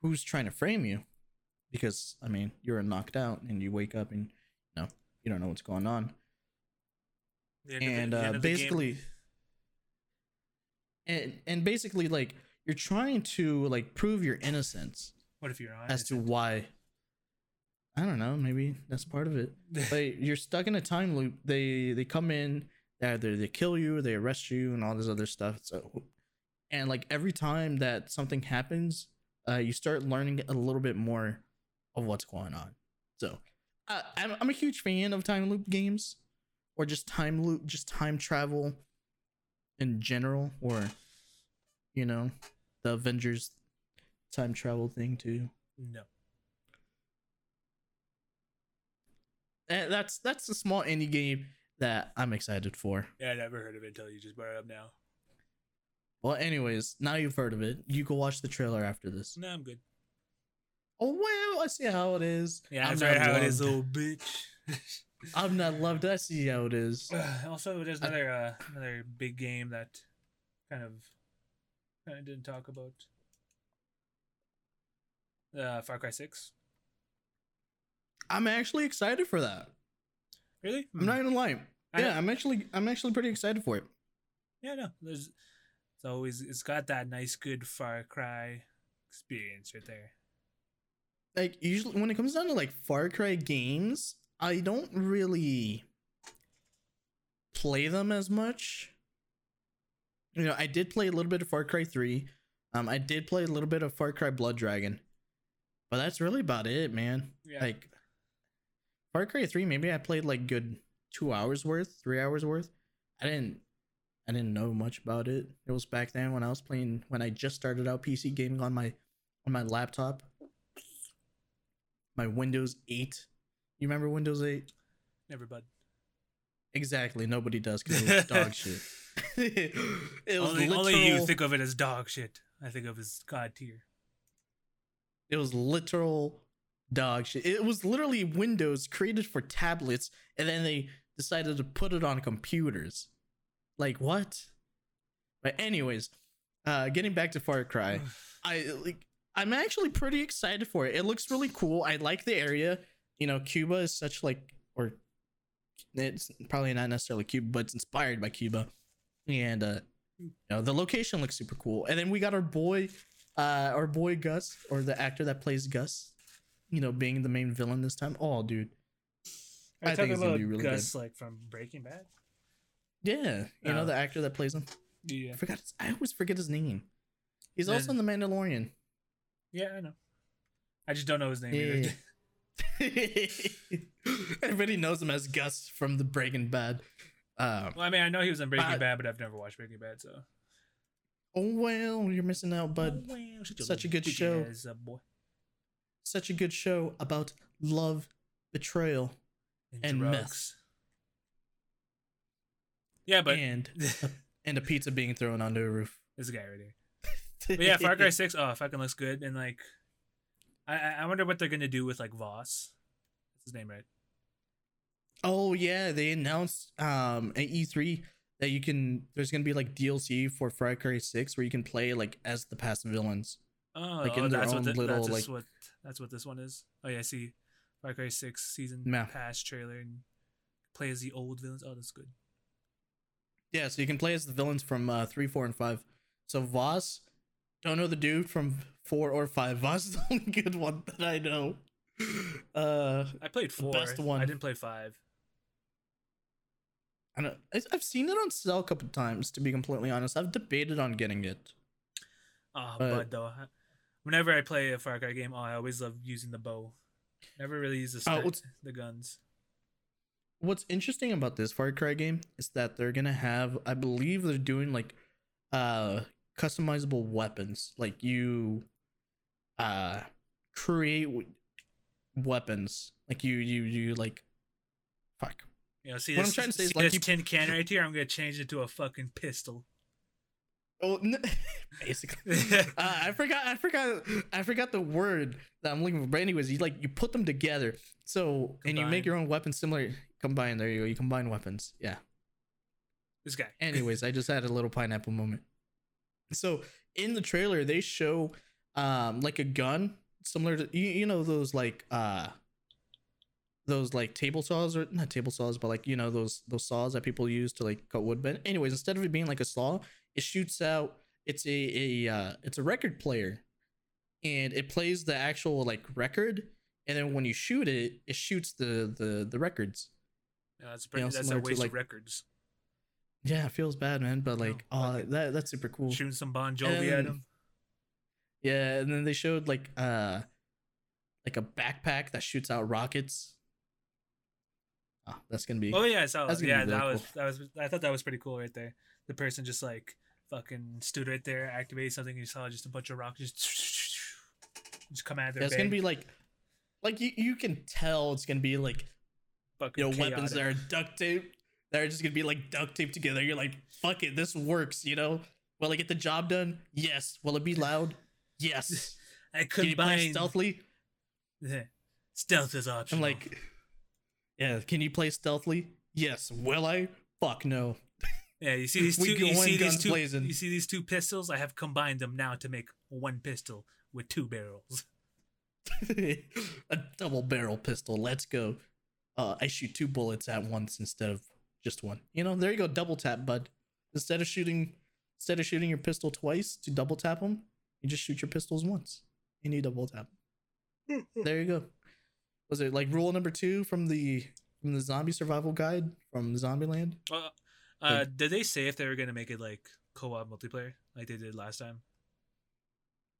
who's trying to frame you? Because, I mean, you're knocked out and you wake up and you don't know what's going on. And basically, like, you're trying to like prove your innocence. What if you're not as innocent? To why? I don't know. Maybe that's part of it. But you're stuck in a time loop. They come in, either they kill you, or they arrest you, and all this other stuff. So, and like every time that something happens, you start learning a little bit more of what's going on. So I'm a huge fan of time loop games, or just time travel in general, or, you know, the Avengers time travel thing too. No. And that's a small indie game that I'm excited for. Yeah, I never heard of it until you just brought it up now. Well, anyways, now you've heard of it. You go watch the trailer after this. No, I'm good. Oh, well, I see how it is. Yeah, I see how it is, old bitch. I'm not loved. I see how it is. Also, there's another big game that kind of didn't talk about. Far Cry 6. I'm actually excited for that. Really? I'm not gonna lie. Yeah, I'm actually pretty excited for it. Yeah, no, there's... So it's got that nice, good Far Cry experience right there. Like, usually when it comes down to like Far Cry games, I don't really play them as much. You know, I did play a little bit of Far Cry 3. I did play a little bit of Far Cry Blood Dragon, but that's really about it, man. Yeah. Like Far Cry 3, maybe I played like good 2 hours worth, 3 hours worth. I didn't know much about it. It was back then when I was playing, when I just started out PC gaming on my laptop. My Windows 8. You remember Windows 8? Never, bud. Exactly. Nobody does, because it was dog shit. It was only you think of it as dog shit. I think of it as god tier. It was literal dog shit. It was literally Windows created for tablets, and then they decided to put it on computers. Like, what? But anyways, getting back to Far Cry, I'm actually pretty excited for it. It looks really cool. I like the area. You know, Cuba is such like, or it's probably not necessarily Cuba, but it's inspired by Cuba. And you know, the location looks super cool. And then we got our boy Gus, or the actor that plays Gus. you know, being the main villain this time. Oh, dude. I think it's going to be really good. Gus, like, from Breaking Bad? Yeah. You know, the actor that plays him? Yeah. I always forget his name. He's also in The Mandalorian. Yeah, I know. I just don't know his name either. Everybody knows him as Gus from the Breaking Bad. Well, I mean, I know he was in Breaking Bad, but I've never watched Breaking Bad, so. Oh, well, you're missing out, bud. Oh, well, such a good show. Such a good show about love, betrayal, and mess. Yeah, but. And a pizza being thrown onto a roof. There's a guy right here. But yeah, Far Cry 6, oh, fucking looks good. And, like, I wonder what they're going to do with, like, Voss. That's his name, right? Oh, yeah, they announced at E3 that you can, there's going to be, like, DLC for Far Cry 6 where you can play, like, as the past villains. Oh, like, in their own little, like... That's what this one is? Oh, yeah, I see. Far Cry 6 season pass trailer and play as the old villains. Oh, that's good. Yeah, so you can play as the villains from 3, 4, and 5. So Voss... Don't know the dude from 4 or 5. Voss is the only good one that I know. I played 4. Best one. I didn't play 5. I don't. I've seen it on sale a couple times. To be completely honest, I've debated on getting it. Oh, but though, whenever I play a Far Cry game, I always love using the bow. Never really use the guns. What's interesting about this Far Cry game is that they're gonna have. I believe they're doing like, customizable weapons, like you create weapons, like you like fuck. You know, see what this, I'm trying to say is like this tin can right here. I'm gonna change it to a fucking pistol. Oh, no, basically, I forgot the word that I'm looking for. But anyways, you like you put them together, so combine. And you make your own weapons similar. Combine. There you go. You combine weapons. Yeah. This guy. Anyways, I just had a little pineapple moment. So in the trailer they show like a gun similar to you know those like table saws, or not table saws, but like you know those saws that people use to like cut wood. But anyways, instead of it being like a saw, it shoots out. It's a record player, and it plays the actual like record. And then when you shoot it, it shoots the records. Yeah, that's a waste of records. Yeah, it feels bad, man, but like, that's super cool. Shooting some Bon Jovi at him. Yeah, and then they showed like a backpack that shoots out rockets. Oh, that's gonna be. Oh yeah, so yeah, that was I thought that was pretty cool right there. The person just like fucking stood right there, activated something, and you saw just a bunch of rockets just come out of their. That's gonna be like you can tell it's gonna be like, fucking you know, chaotic. Weapons that are duct tape. They're just gonna be like duct taped together. You're like, fuck it, this works, you know. Will I get the job done? Yes. Will it be loud? Yes. I could play stealthily. Stealth is optional. I'm like, yeah. Can you play stealthily? Yes. Will I? Fuck no. Yeah. You see these two. You see these two pistols? I have combined them now to make one pistol with two barrels. A double barrel pistol. Let's go. I shoot 2 bullets at once instead of. Just one, you know. There you go, double tap, bud. Instead of shooting your pistol twice to double tap them, you just shoot your pistols once and you double tap. There you go. Was it like rule number 2 from the zombie survival guide from Zombieland? Did they say if they were gonna make it like co-op multiplayer like they did last time?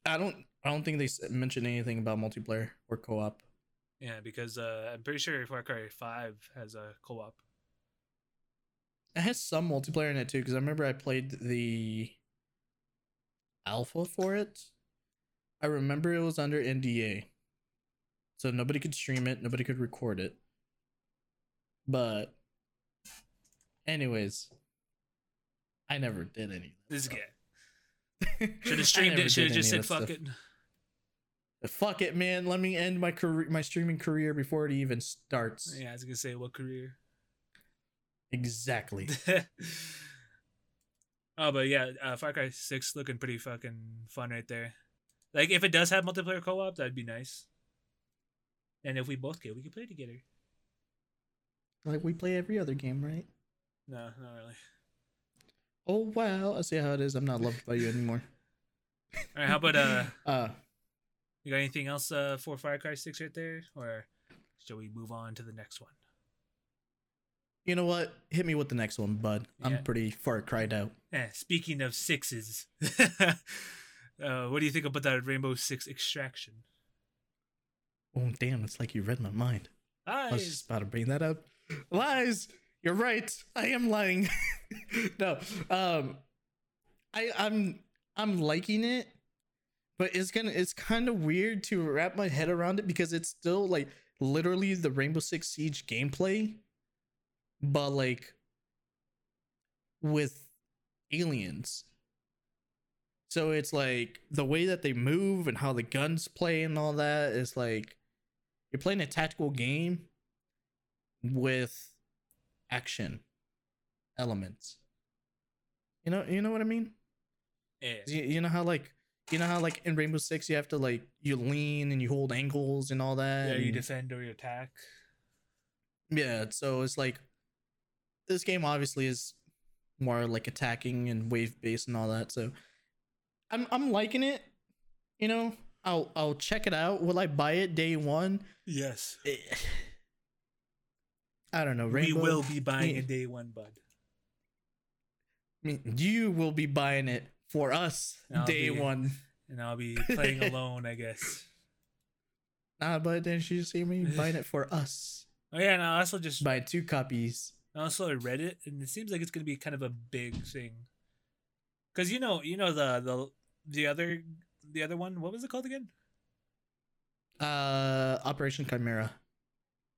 I don't think they mentioned anything about multiplayer or co-op. Yeah, because I'm pretty sure Far Cry 5 has a co-op. It has some multiplayer in it too, because I remember I played the alpha for it. I remember it was under NDA, so nobody could stream it, nobody could record it. But, anyways, I never did anything. This guy should have streamed it. Should have just said "fuck it." Fuck it, man. Let me end my career, my streaming career, before it even starts. Yeah, I was gonna say, what career? Exactly. Oh, but yeah, Far Cry 6 looking pretty fucking fun right there. Like, if it does have multiplayer co-op, that'd be nice. And if we both get, we can play together. Like we play every other game, right? No, not really. Oh wow, I see how it is. I'm not loved by you anymore. All right, how about You got anything else for Far Cry 6 right there? Or shall we move on to the next one? You know what? Hit me with the next one, bud. Yeah. I'm pretty far cried out. Yeah, speaking of sixes, what do you think about that Rainbow Six Extraction? Oh, damn. It's like you read my mind. Lies. I was just about to bring that up. Lies. You're right. I am lying. No. I'm liking it, but it's kind of weird to wrap my head around it because it's still like literally the Rainbow Six Siege gameplay, but like with aliens. So it's like the way that they move and how the guns play and all that is like you're playing a tactical game with action elements. You know what I mean? Yeah. You know how like in Rainbow Six you have to like you lean and you hold angles and all that. Yeah, you defend or you attack. Yeah, so it's like this game obviously is more like attacking and wave based and all that. So I'm liking it. You know, I'll check it out. Will I buy it day one? Yes. I don't know. Rainbow, we will be buying it day one, bud. I mean, you will be buying it for us day one. And I'll be playing alone, I guess. Nah, but then you see me buying it for us. Oh, yeah, and I also just buy 2 copies. I also read it, and it seems like it's going to be kind of a big thing. Because, you know the other one, what was it called again? Operation Chimera.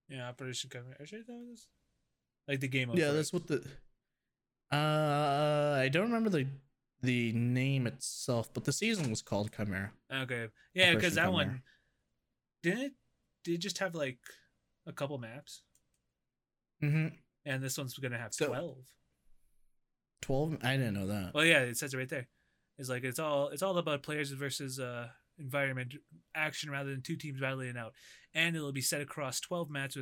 Yeah, Operation Chimera. Actually, that was like the game. Yeah, that's what the... I don't remember the name itself, but the season was called Chimera. Okay, yeah, because that Chimera. One did it just have like a couple maps? Mm-hmm. And this one's gonna have 12. 12? I didn't know that. Well, yeah, it says it right there. It's like it's all about players versus environment action rather than 2 teams battling it out, and it'll be set across 12 matches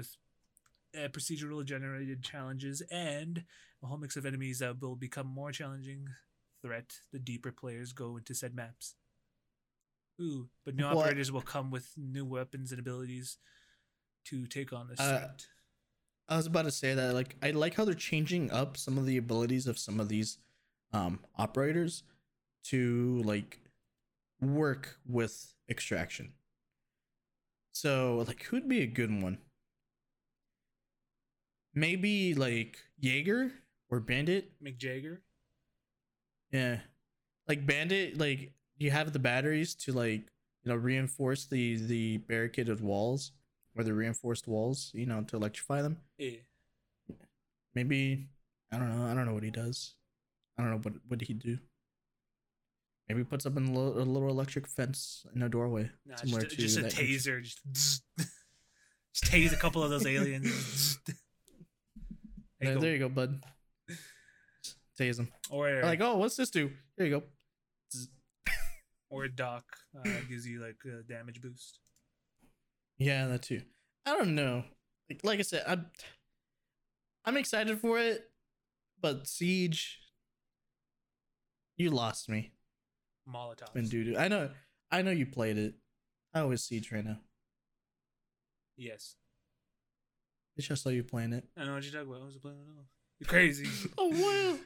with procedural generated challenges and a whole mix of enemies that will become more challenging threat the deeper players go into said maps. Ooh, but new operators will come with new weapons and abilities to take on this threat. I was about to say that like I like how they're changing up some of the abilities of some of these operators to like work with extraction. So like who'd be a good one? Maybe like Jaeger or Bandit. McJaeger. Yeah. Like Bandit, like you have the batteries to like, you know, reinforce the barricaded walls or the reinforced walls, you know, to electrify them. Yeah. Maybe I don't know what he does. I don't know what he'd do. Maybe he puts up in a little electric fence in a doorway. Nah, just a taser. Just tase a couple of those aliens. There you go, bud. Tase him. Or like, oh, what's this do? Here you go. Or Doc gives you like a damage boost. Yeah, that too. I don't know. Like I said, I'm excited for it, but Siege, you lost me. Molotov. And doo doo. I know you played it. How is Siege right now? Yes. It's just like you playing it. I know what you're talking about. I was playing it all. You're crazy. Oh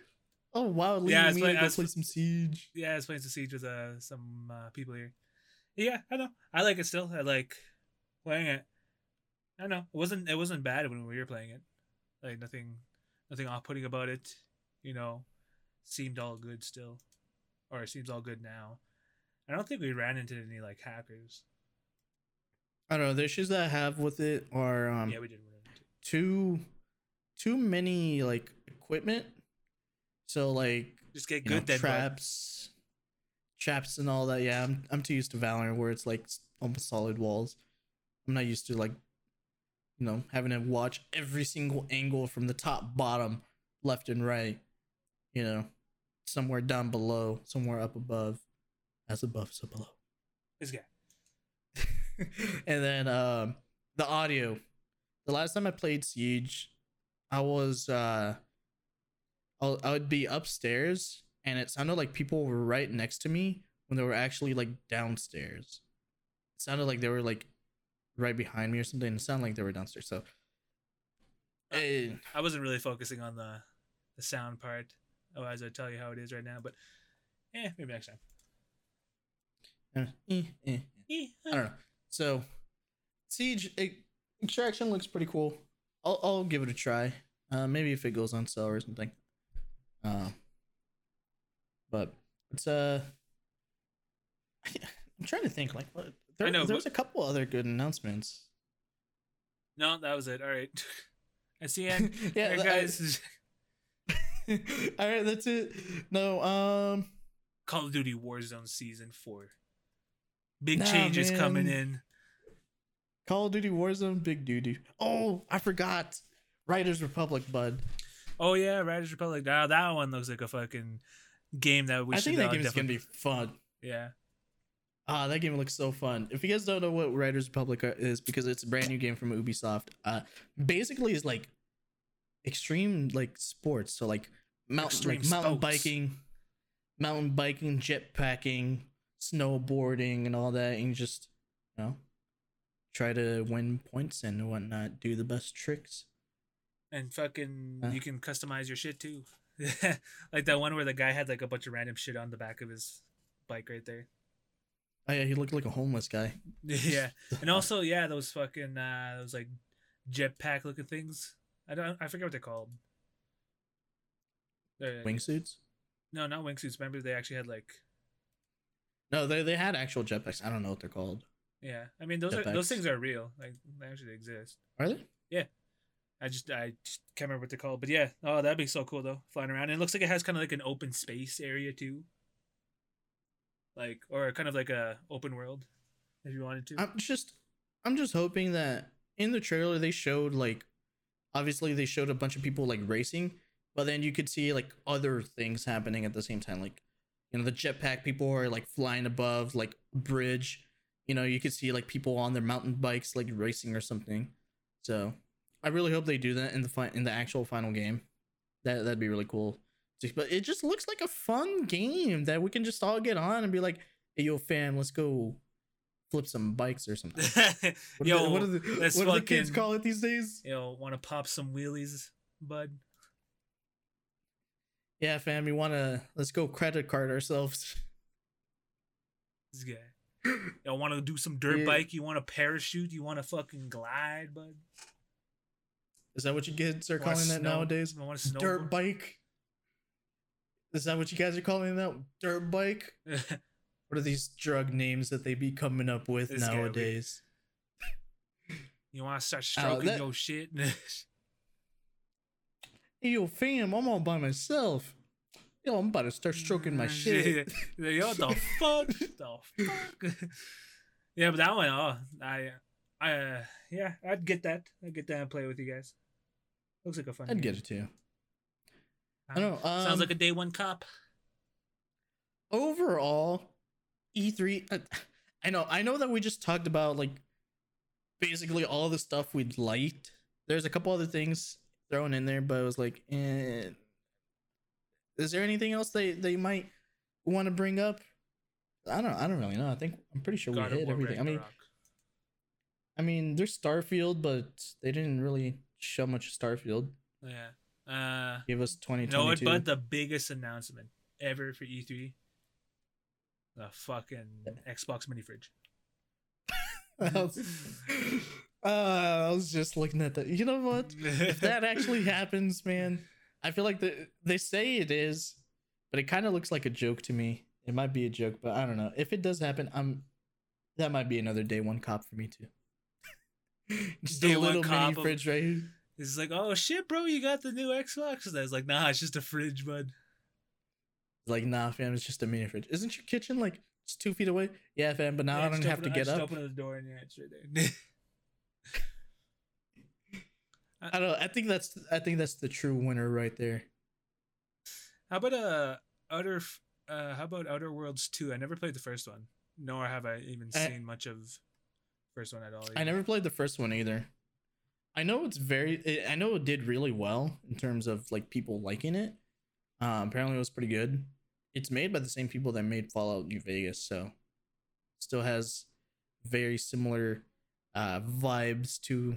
wow! Yeah, I was playing some Siege. Yeah, I was playing some Siege with some people here. Yeah, I know. I like it still. I like playing it. I don't know. It wasn't bad when we were playing it. Like nothing off-putting about it. You know, seemed all good still, or it seems all good now. I don't think we ran into any like hackers. I don't know. The issues that I have with it are yeah, we did. Too many like equipment, so like just get good then, traps and all that. Yeah, I'm too used to Valorant where it's like almost solid walls. I'm not used to like, you know, having to watch every single angle from the top, bottom, left and right. You know, somewhere down below, somewhere up above, as above so below. This guy. And then the audio. The last time I played Siege, I was I would be upstairs and it sounded like people were right next to me when they were actually like downstairs. It sounded like they were like right behind me or something. It sounded like they were downstairs. So I wasn't really focusing on the sound part. Otherwise, I'd tell you how it is right now. But maybe next time. I don't know. So Siege Extraction looks pretty cool. I'll give it a try. Maybe if it goes on sale or something. But it's I'm trying to think. Like, what? There's a couple other good announcements. No, that was it. All right. That's the end. Yeah, right, guys. All right, that's it. No, Call of Duty Warzone Season 4. Big changes coming in. Call of Duty Warzone, big duty. Oh, I forgot. Riders Republic, bud. Oh, yeah, Riders Republic. Now that one looks like a fucking game that we should definitely... I think that game's going to be fun. Yeah. That game looks so fun. If you guys don't know what Riders Republic is, because it's a brand new game from Ubisoft, basically it's like extreme like sports. So like mountain biking, jetpacking, snowboarding, and all that. And you just, you know, try to win points and whatnot, do the best tricks. And fucking, you can customize your shit too. Like that one where the guy had like a bunch of random shit on the back of his bike right there. Oh yeah, he looked like a homeless guy. Yeah, and also those fucking those like jetpack looking things. I forget what they're called. Wingsuits? No, not wingsuits. Remember, they actually had like. No, they had actual jetpacks. I don't know what they're called. Yeah, I mean those things are real. Like they actually exist. Are they? Yeah, I just can't remember what they're called, but yeah. Oh, that'd be so cool though, flying around. And it looks like it has kind of like an open space area too. Like, or kind of like a open world, if you wanted to. I'm just hoping that in the trailer they showed like, obviously they showed a bunch of people like racing, but then you could see like other things happening at the same time. Like, you know, the jetpack people are like flying above like bridge. You know, you could see like people on their mountain bikes like racing or something. So I really hope they do that in the actual final game. That'd be really cool. But it just looks like a fun game that we can just all get on and be like, hey, yo, fam, let's go flip some bikes or something. What do the kids call it these days? Yo, want to pop some wheelies, bud? Yeah, fam, you want to... Let's go credit card ourselves. This guy. Yo, want to do some dirt bike? You want a parachute? You want to fucking glide, bud? Is that what you kids are calling that nowadays? I want a snowboard. Dirt bike? Is that what you guys are calling that? Dirt bike? What are these drug names that they be coming up with nowadays? You want to start stroking your shit? Hey, yo, fam, I'm all by myself. Yo, I'm about to start stroking my shit. Yo, the fuck? Yeah, but that one, I'd get that. I'd get that and play with you guys. Looks like a fun game. I'd get it too. I don't know. Sounds like a day one cop. Overall, E3. I know that we just talked about like basically all the stuff we'd liked. There's a couple other things thrown in there, but I was like, is there anything else they might want to bring up? I don't really know. I think I'm pretty sure we hit everything. I mean, there's Starfield, but they didn't really show much of Starfield. Yeah. Give us 2022. No, but the biggest announcement ever for E3, the fucking Xbox mini fridge. I was just looking at that. You know what? If that actually happens, man, I feel like they say it is, but it kind of looks like a joke to me. It might be a joke, but I don't know. If it does happen, that might be another day one cop for me too. Just a little mini fridge right here. It's like, oh shit, bro, you got the new Xbox? And I was like, nah, it's just a fridge, bud. Like, nah, fam, it's just a mini fridge. Isn't your kitchen like just 2 feet away? Yeah, fam, but now I don't have to get up. Just open the door and yeah, it's right there. I don't know. I think that's the true winner right there. How about Outer Worlds 2? I never played the first one. Nor have I even seen much of first one at all. Either. I never played the first one either. I know it did really well in terms of like people liking it. Apparently it was pretty good. It's made by the same people that made Fallout New Vegas, so still has very similar vibes to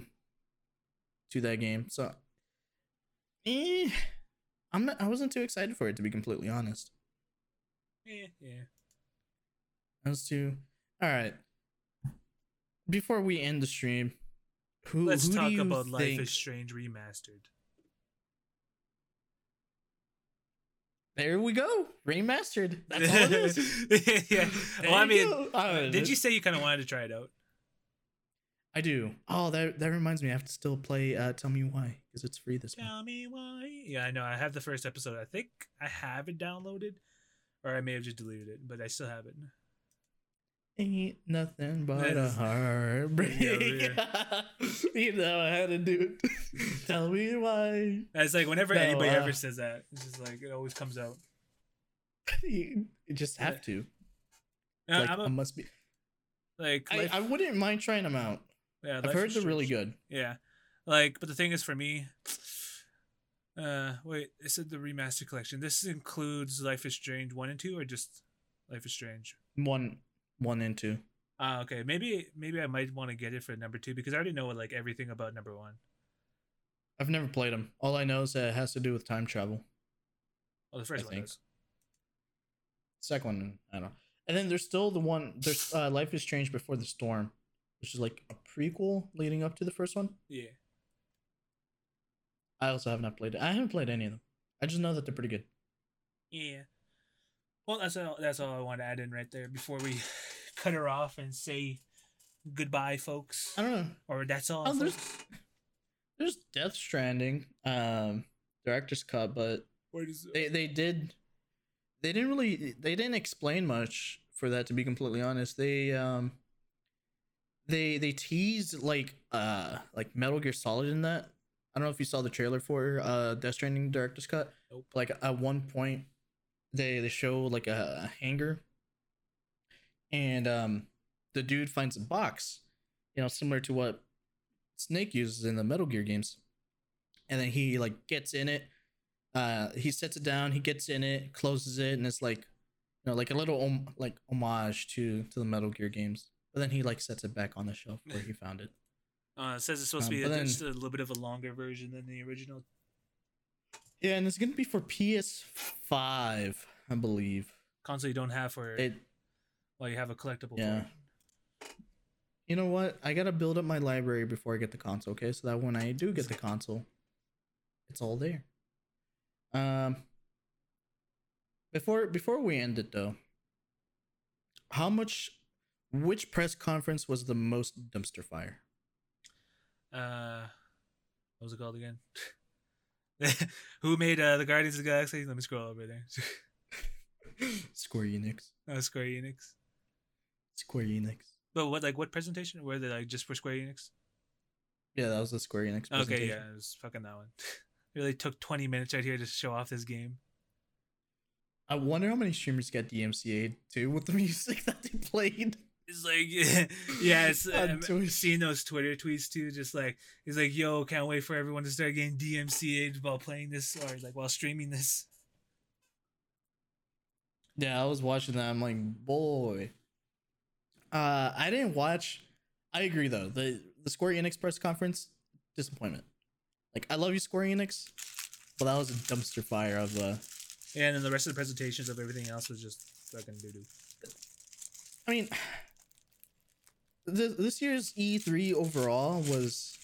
that game. So I wasn't too excited for it, to be completely honest. Yeah. I was too. All right. Before we end the stream, let's talk about Life is Strange Remastered. There we go. Remastered. That's all it is. Yeah. Well, I mean, did you say you kind of wanted to try it out? I do. Oh, that reminds me. I have to still play Tell Me Why, because it's free this month. Tell me why. Yeah, I know. I have the first episode. I think I have it downloaded, or I may have just deleted it, but I still have it. Ain't nothing but a heartbreak. Yeah. You know how to do it. Tell me why. It's like whenever anybody ever says that, it's just like it always comes out. You just have to. Like, I must be. Like I wouldn't mind trying them out. Yeah, I've heard they're really good. Yeah, like but the thing is for me. Wait, it said the remaster collection. This includes Life is Strange 1 and 2, or just Life is Strange 1. 1 and 2. Okay. Maybe I might want to get it for number 2, because I already know like everything about number 1. I've never played them. All I know is that it has to do with time travel. Oh, the first one is. Second one, I don't know. And then there's still the one. There's Life is Strange Before the Storm, which is like a prequel leading up to the first one. Yeah. I also have not played it. I haven't played any of them. I just know that they're pretty good. Yeah. Well, that's all I want to add in right there before we cut her off and say goodbye, folks. I don't know. Or that's all. Oh, there's Death Stranding, director's cut, but they didn't explain much for that, to be completely honest. They teased like Metal Gear Solid in that. I don't know if you saw the trailer for Death Stranding director's cut. Nope. Like at one point. They show like a hangar, and the dude finds a box, you know, similar to what Snake uses in the Metal Gear games, and then he like gets in it, he sets it down, he gets in it, closes it, and it's like, you know, like a little homage to the Metal Gear games. But then he like sets it back on the shelf where he found it. It says it's supposed to be just a little bit of a longer version than the original. Yeah, and it's gonna be for PS5, I believe. Console you don't have for it. Well, you have a collectible. Yeah. For it. You know what? I gotta build up my library before I get the console. Okay, so that when I do get the console, it's all there. Before we end it though, which press conference was the most dumpster fire? What was it called again? Who made the Guardians of the Galaxy? Let me scroll over there. Square Enix. Oh, Square Enix. Square Enix. But what presentation? Were they just for Square Enix? Yeah, that was the Square Enix presentation. Okay, yeah, it was fucking that one. Really took 20 minutes right here to show off this game. I wonder how many streamers got DMCA'd too with the music that they played. It's like, yeah, I've seen those Twitter tweets too. Just like, he's like, yo, can't wait for everyone to start getting DMCA'd while playing this, or like while streaming this. Yeah, I was watching that. I'm like, boy. I didn't watch. I agree though. The Square Enix press conference, disappointment. Like, I love you, Square Enix, but that was a dumpster fire of. Yeah, and then the rest of the presentations of everything else was just fucking doo doo. I mean. This year's E3 overall was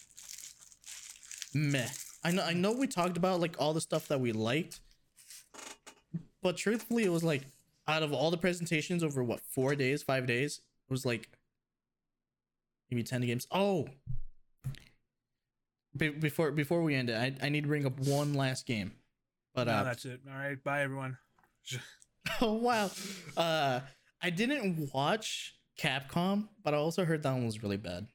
meh. I know we talked about like all the stuff that we liked, but truthfully, it was like out of all the presentations over 5 days, it was like maybe 10 games. Oh, before we end it, I need to bring up one last game. But that's it. All right, bye everyone. Oh wow, I didn't watch Capcom, but I also heard that one was really bad.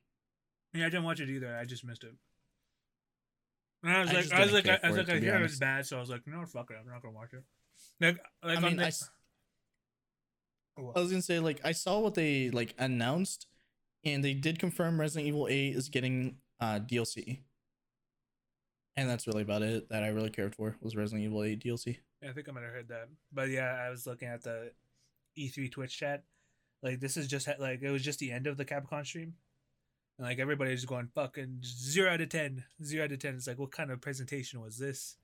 Yeah, I didn't watch it either. I just missed it. And I hear it was bad, so I was like, no, fuck it, I'm not gonna watch it. I was gonna say, like, I saw what they like announced, and they did confirm Resident Evil 8 is getting DLC, and that's really about it that I really cared for was Resident Evil 8 DLC. Yeah, I think I might have heard that, but yeah, I was looking at the E3 Twitch chat. Like, this is just like, it was just the end of the Capcom stream. And like, everybody's just going, fucking 0 out of 10. 0 out of 10. It's like, what kind of presentation was this?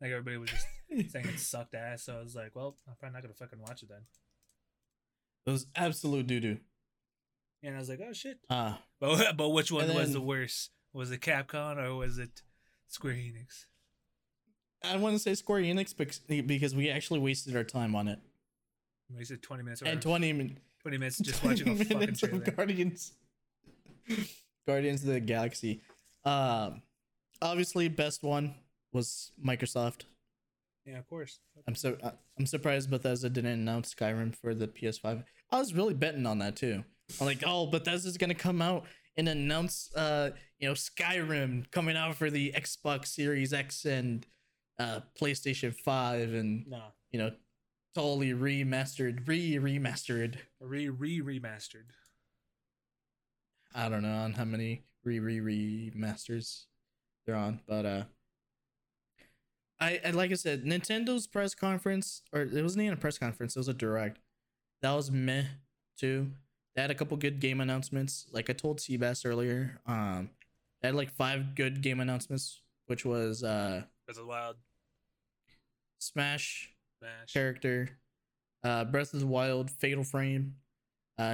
Like, everybody was just saying it sucked ass. So I was like, well, I'm probably not going to fucking watch it then. It was absolute doo doo. And I was like, oh shit. But which one was the worst? Was it Capcom or was it Square Enix? I want to say Square Enix because we actually wasted our time on it. We wasted 20 minutes. And 20 minutes just watching a fucking trailer. Guardians of the Galaxy. Obviously, best one was Microsoft. Yeah, of course. I'm surprised Bethesda didn't announce Skyrim for the PS5. I was really betting on that too. I'm like, oh, Bethesda's gonna come out and announce, Skyrim coming out for the Xbox Series X and PlayStation 5, and totally remastered, remastered. I don't know on how many remasters they're on, but I like I said, Nintendo's press conference, or it wasn't even a press conference, it was a direct. That was meh too. They had a couple good game announcements. Like I told Seabass earlier, they had like 5 good game announcements, which was Breath of the Wild, Smash, Character, Breath of the Wild, Fatal Frame,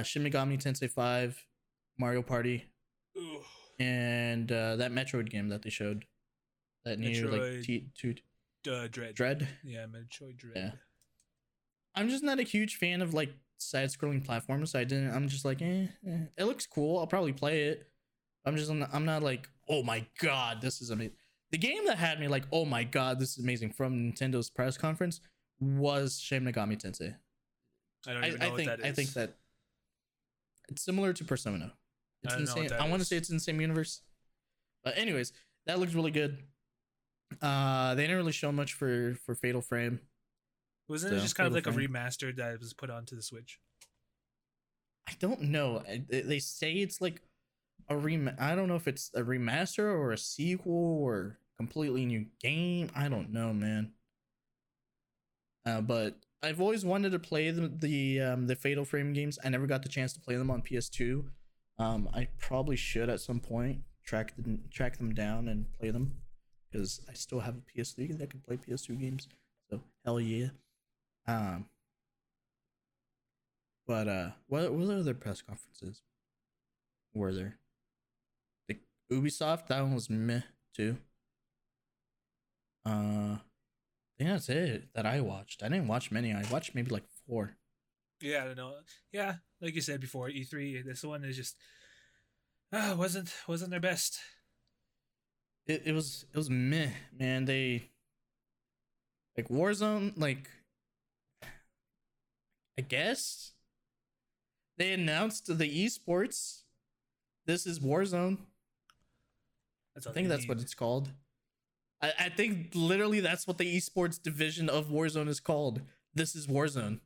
Shin Megami Tensei 5, Mario Party, and that Metroid game that they showed, that new like Dread. Yeah, Metroid Dread. Yeah. I'm just not a huge fan of like side-scrolling platformers, so I'm just like, it looks cool. I'll probably play it. I'm not like, oh my god, this is amazing. The game that had me like, oh my god, this is amazing from Nintendo's press conference was Shin Megami Tensei. I don't even know what that is. I think that it's similar to Persona. It's insane. I want to say it's in the same universe. But anyways, that looks really good. They didn't really show much for Fatal Frame. Wasn't it just kind of like a remastered that was put onto the Switch? I don't know. They say it's like a I don't know if it's a remaster or a sequel or completely new game. I don't know, man. But I've always wanted to play the Fatal Frame games. I never got the chance to play them on PS2. I probably should at some point track them down and play them, because I still have a PS3 that can play PS2 games. So hell yeah. But what other press conferences were there? The Ubisoft, that one was meh too. I think that's it that I watched. I didn't watch many. I watched maybe like 4. Yeah, I don't know. Yeah, like you said before, E3. This one is just wasn't their best. It was meh, man. They like Warzone. Like, I guess they announced the esports. This is Warzone. I think that's what it's called. I think literally that's what the esports division of Warzone is called. This is Warzone.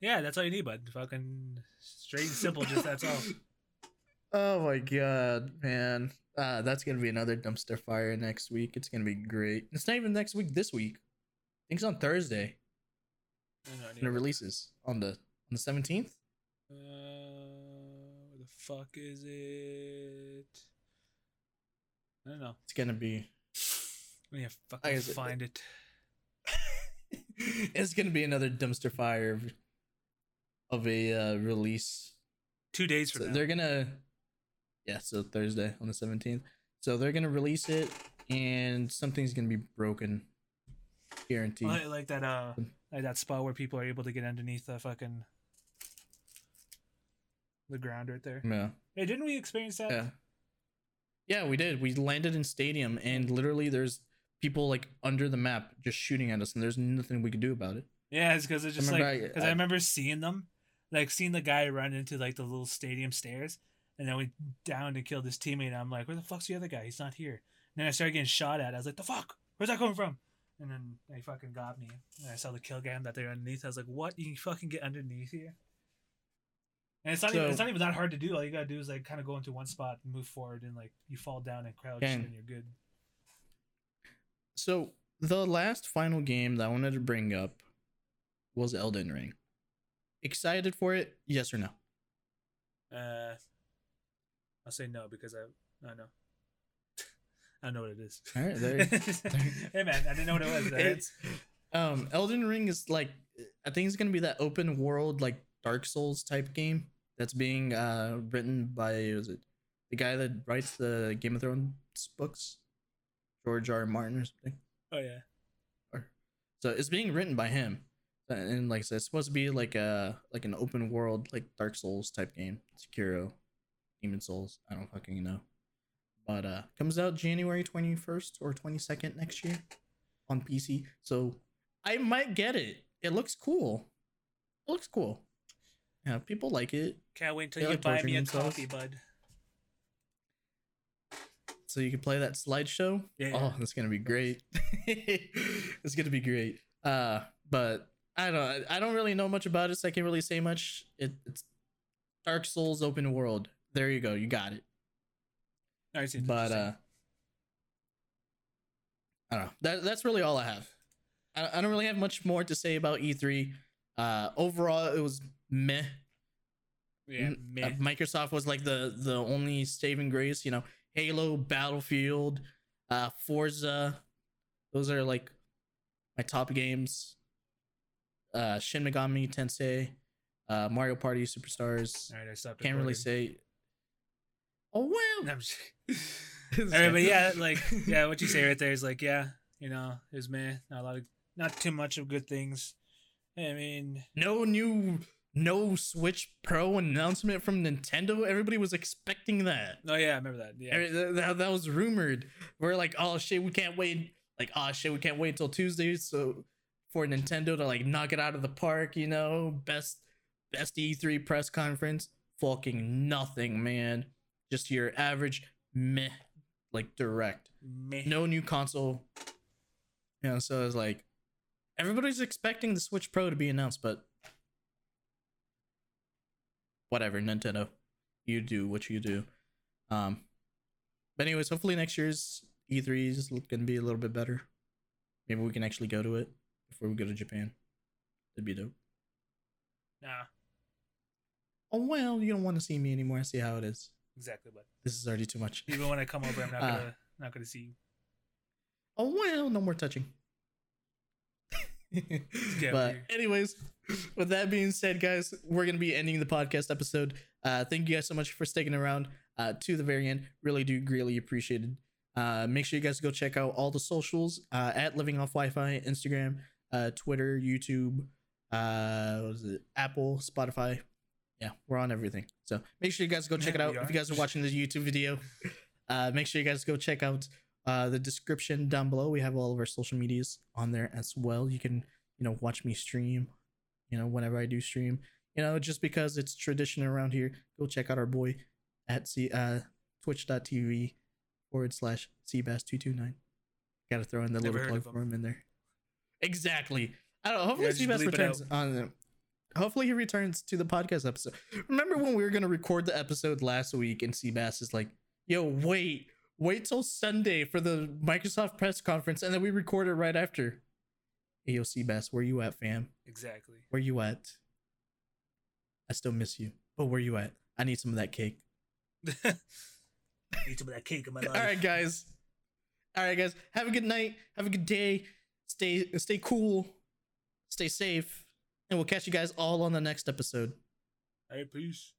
Yeah, that's all you need, bud. Fucking straight and simple, just that's all. Oh my god, man. That's going to be another dumpster fire next week. It's going to be great. It's not even next week, this week. I think it's on Thursday. And it releases on the 17th? Where the fuck is it? I don't know. It's going to be... Yeah, fucking find it. It's gonna be another dumpster fire of a release. 2 days from now. So Thursday on the 17th. So they're gonna release it, and something's gonna be broken, guaranteed. I like that. Like that spot where people are able to get underneath the fucking the ground right there. Yeah. Hey, didn't we experience that? Yeah, we did. We landed in stadium, and literally there's people like under the map just shooting at us, and there's nothing we could do about it. Yeah, it's because it's just I remember seeing them, like seeing the guy run into like the little stadium stairs, and then we downed and killed his teammate. And I'm like, where the fuck's the other guy? He's not here. And then I started getting shot at. I was like, the fuck? Where's that coming from? And then they fucking got me. And I saw the kill cam that they're underneath. I was like, what? You can fucking get underneath here? And it's not even that hard to do. All you gotta do is like kind of go into one spot and move forward, and like you fall down and crouch and you're good. So the last final game that I wanted to bring up was Elden Ring. Excited for it? Yes or no? I'll say no because I know. I know what it is. All right, hey man, I didn't know what it was. Elden Ring is like, I think it's gonna be that open world like Dark Souls type game that's being written by the guy that writes the Game of Thrones books, George R. R. Martin or something. Oh yeah. So it's being written by him, and like I said, it's supposed to be like a like an open world like Dark Souls type game, Sekiro, Demon Souls. I don't fucking know. But comes out January 21st or 22nd next year on PC. So I might get it. It looks cool. It looks cool. Yeah, people like it. Can't wait till you buy me a coffee, bud. So you can play that slideshow. Yeah, yeah. Oh, that's gonna be great. It's gonna be great. But I don't really know much about it, so I can't really say much. It's Dark Souls open world. There you go. You got it. But I don't know. That's really all I have. I don't really have much more to say about E3. Overall, it was meh. Yeah, meh. Microsoft was like the only saving grace. You know, Halo, Battlefield, Forza. Those are like my top games. Shin Megami Tensei, Mario Party Superstars. All right, I stopped. Can't really say. Oh well. I'm just... All right, but yeah, like yeah, what you say right there is like yeah, you know, it was meh. Not too much of good things. I mean, no Switch Pro announcement from Nintendo. Everybody was expecting that. Oh yeah, I remember that. Yeah, that was rumored. We're like, oh shit, we can't wait. Like, oh shit, we can't wait till Tuesday. So for Nintendo to like knock it out of the park, you know, best E3 press conference, fucking nothing, man. Just your average meh, like direct meh. No new console, you know, so it's like everybody's expecting the Switch Pro to be announced, but whatever, Nintendo, you do what you do. But anyways, hopefully next year's E3 is gonna be a little bit better. Maybe we can actually go to it before we go to Japan. That'd be dope. Nah. Oh well, you don't want to see me anymore. I see how it is. Exactly, but this is already too much. Even when I come over, I'm not gonna see you. Oh well, no more touching. But anyways, with that being said, guys, we're gonna be ending the podcast episode. Thank you guys so much for sticking around to the very end. Really do greatly appreciate it. Make sure you guys go check out all the socials at Living Off Wi-Fi, Instagram, Twitter, YouTube, Apple, Spotify. Yeah, we're on everything. So make sure you guys go check it out. If you guys are watching this YouTube video, make sure you guys go check out the description down below. We have all of our social medias on there as well. You can, you know, watch me stream, you know, whenever I do stream, you know, just because it's tradition around here. Go check out our boy at twitch.tv/cbass229. Gotta throw in the little plug for him in there. Exactly. I don't know. Hopefully cbass returns on them. Hopefully he returns to the podcast episode. Remember when we were going to record the episode last week and Seabass is like, yo, wait till Sunday for the Microsoft press conference. And then we recorded right after. Hey, yo, Seabass, where you at, fam? Exactly. Where you at? I still miss you. But where you at? I need some of that cake. Need some of that cake in my life. All right, guys. Have a good night. Have a good day. Stay cool. Stay safe. And we'll catch you guys all on the next episode. All right, peace.